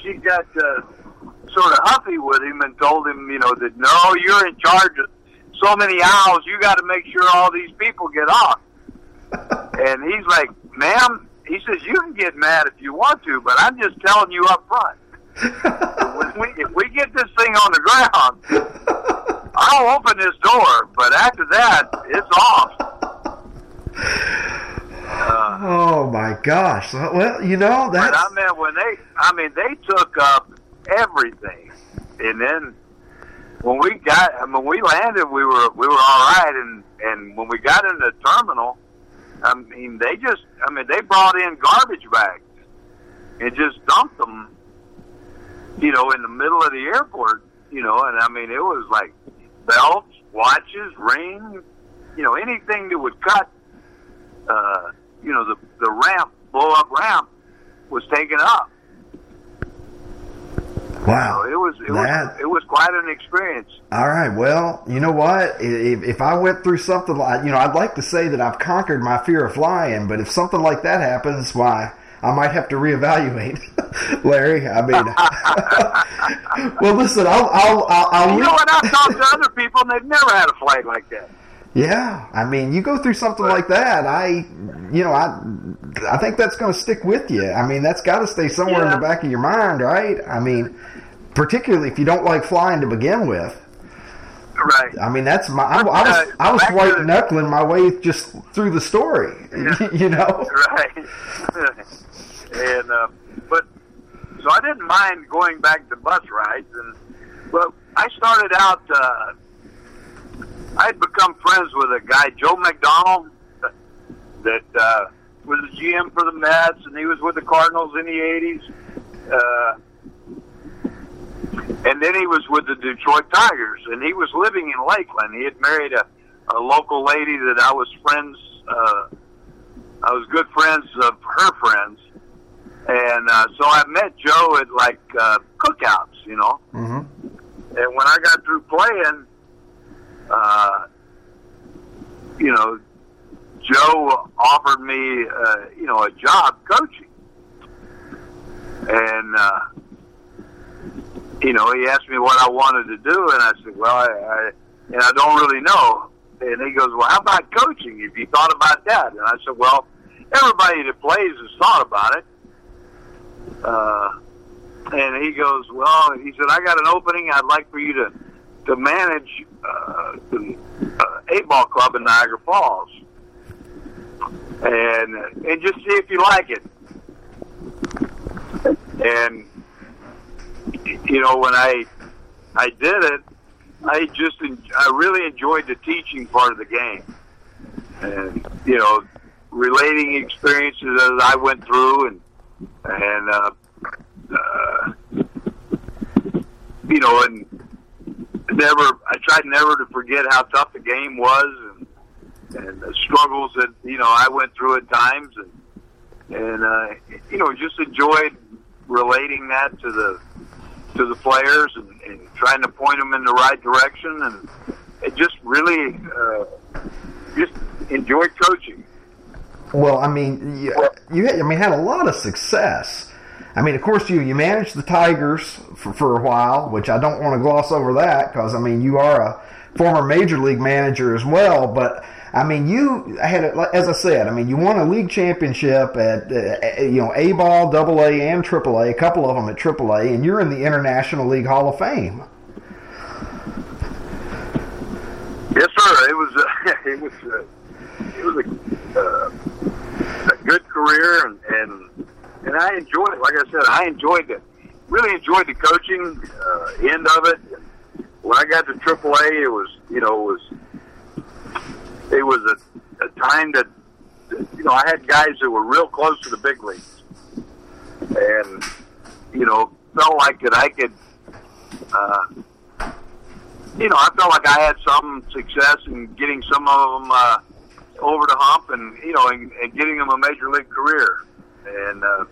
she got uh, sort of huffy with him and told him, you know, that, no, you're in charge of so many aisles. You got to make sure all these people get off. And he's like, ma'am, he says, you can get mad if you want to, but I'm just telling you up front. If we, if we get this thing on the ground, I'll open this door, but after that, it's off. Uh, oh my gosh! Well, you know that. I mean, when they—I mean, they took up everything, and then when we got—I mean, we landed, we were we were all right, and and when we got in the terminal, I mean, they just—I mean, they brought in garbage bags and just dumped them. You know, in the middle of the airport, you know, and I mean, it was like belts, watches, rings, you know, anything that would cut, uh, you know, the the ramp, blow up ramp, was taken up. Wow, so it was it that, was it was quite an experience. All right, well, you know what? If, if I went through something like, you know, I'd like to say that I've conquered my fear of flying, but if something like that happens, why? I might have to reevaluate, Larry. I mean, well, listen, I'll, I'll, I'll, I'll. You know what? I've talked to other people, and they've never had a flight like that. Yeah, I mean, you go through something like that, I, you know, I, I think that's going to stick with you. I mean, that's got to stay somewhere yeah. in the back of your mind, right? I mean, particularly if you don't like flying to begin with. Right. I mean, that's my. I, I was, I was white knuckling my way just through the story, yeah. you know. Right. And uh, but so I didn't mind going back to bus rides, and but I started out. Uh, I had become friends with a guy, Joe McDonald, that uh, was the G M for the Mets, and he was with the Cardinals in the eighties. Uh, And then he was with the Detroit Tigers, and he was living in Lakeland. He had married a, a local lady that I was friends, uh, I was good friends of her friends. And uh, so I met Joe at, like, uh, cookouts, you know. Mm-hmm. And when I got through playing, uh, you know, Joe offered me, uh, you know, a job coaching. And, uh, you know, he asked me what I wanted to do, and I said, well, I, I and I don't really know. And he goes, well, how about coaching? Have you thought about that? And I said, well, everybody that plays has thought about it. Uh, and he goes, well, he said, I got an opening. I'd like for you to, to manage uh, the uh, eight-ball club in Niagara Falls and, and just see if you like it. And you know, when I I did it, I just en- I really enjoyed the teaching part of the game, and you know, relating experiences as I went through, and and uh, uh, you know, and never I tried never to forget how tough the game was, and, and the struggles that you know I went through at times, and and uh, you know, just enjoyed relating that to the. to the players and, and trying to point them in the right direction, and it just really uh, just enjoyed coaching. Well, I mean, you, you had, I mean, had a lot of success. I mean, of course, you you managed the Tigers for, for a while, which I don't want to gloss over that because I mean, you are a former major league manager as well, but. I mean, you had, as I said, I mean, you won a league championship at, uh, you know, A-ball, double A, and triple A, a couple of them at triple A, and you're in the International League Hall of Fame. Yes, sir. It was, uh, it was, uh, it was a, uh, a good career, and, and and I enjoyed it. Like I said, I enjoyed the, really enjoyed the coaching uh, end of it. When I got to triple A, it was, you know, it was. It was a, a time that, you know, I had guys that were real close to the big leagues. And, you know, felt like that I could, uh, you know, I felt like I had some success in getting some of them uh, over the hump and, you know, and, and getting them a major league career. And uh,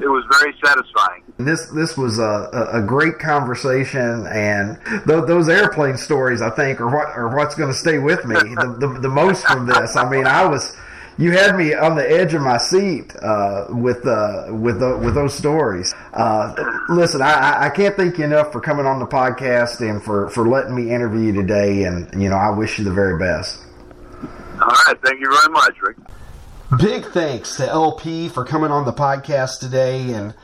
it was very satisfying. This this was a, a great conversation, and th- those airplane stories, I think, are what are what's going to stay with me the, the the most from this. I mean, I was you had me on the edge of my seat uh, with uh, with uh, with those stories. Uh, listen, I, I can't thank you enough for coming on the podcast and for, for letting me interview you today. And you know, I wish you the very best. All right, thank you very much, Rick. Big thanks to L P for coming on the podcast today and.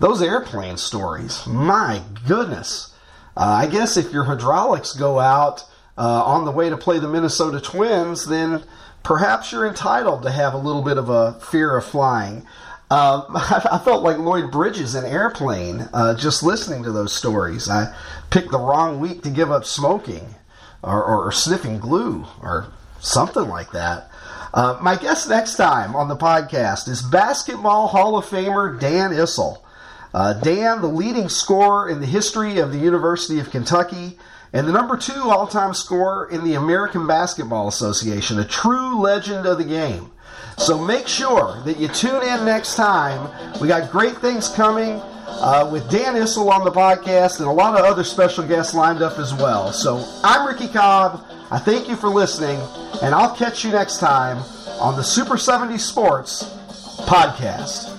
Those airplane stories, my goodness. Uh, I guess if your hydraulics go out uh, on the way to play the Minnesota Twins, then perhaps you're entitled to have a little bit of a fear of flying. Uh, I, I felt like Lloyd Bridges in Airplane uh, just listening to those stories. I picked the wrong week to give up smoking or, or sniffing glue or something like that. Uh, my guest next time on the podcast is Basketball Hall of Famer Dan Issel. Uh, Dan, the leading scorer in the history of the University of Kentucky, and the number two all-time scorer in the American Basketball Association, a true legend of the game. So make sure that you tune in next time. We got great things coming uh, with Dan Issel on the podcast and a lot of other special guests lined up as well. So I'm Ricky Cobb. I thank you for listening, and I'll catch you next time on the Super seventy Sports podcast.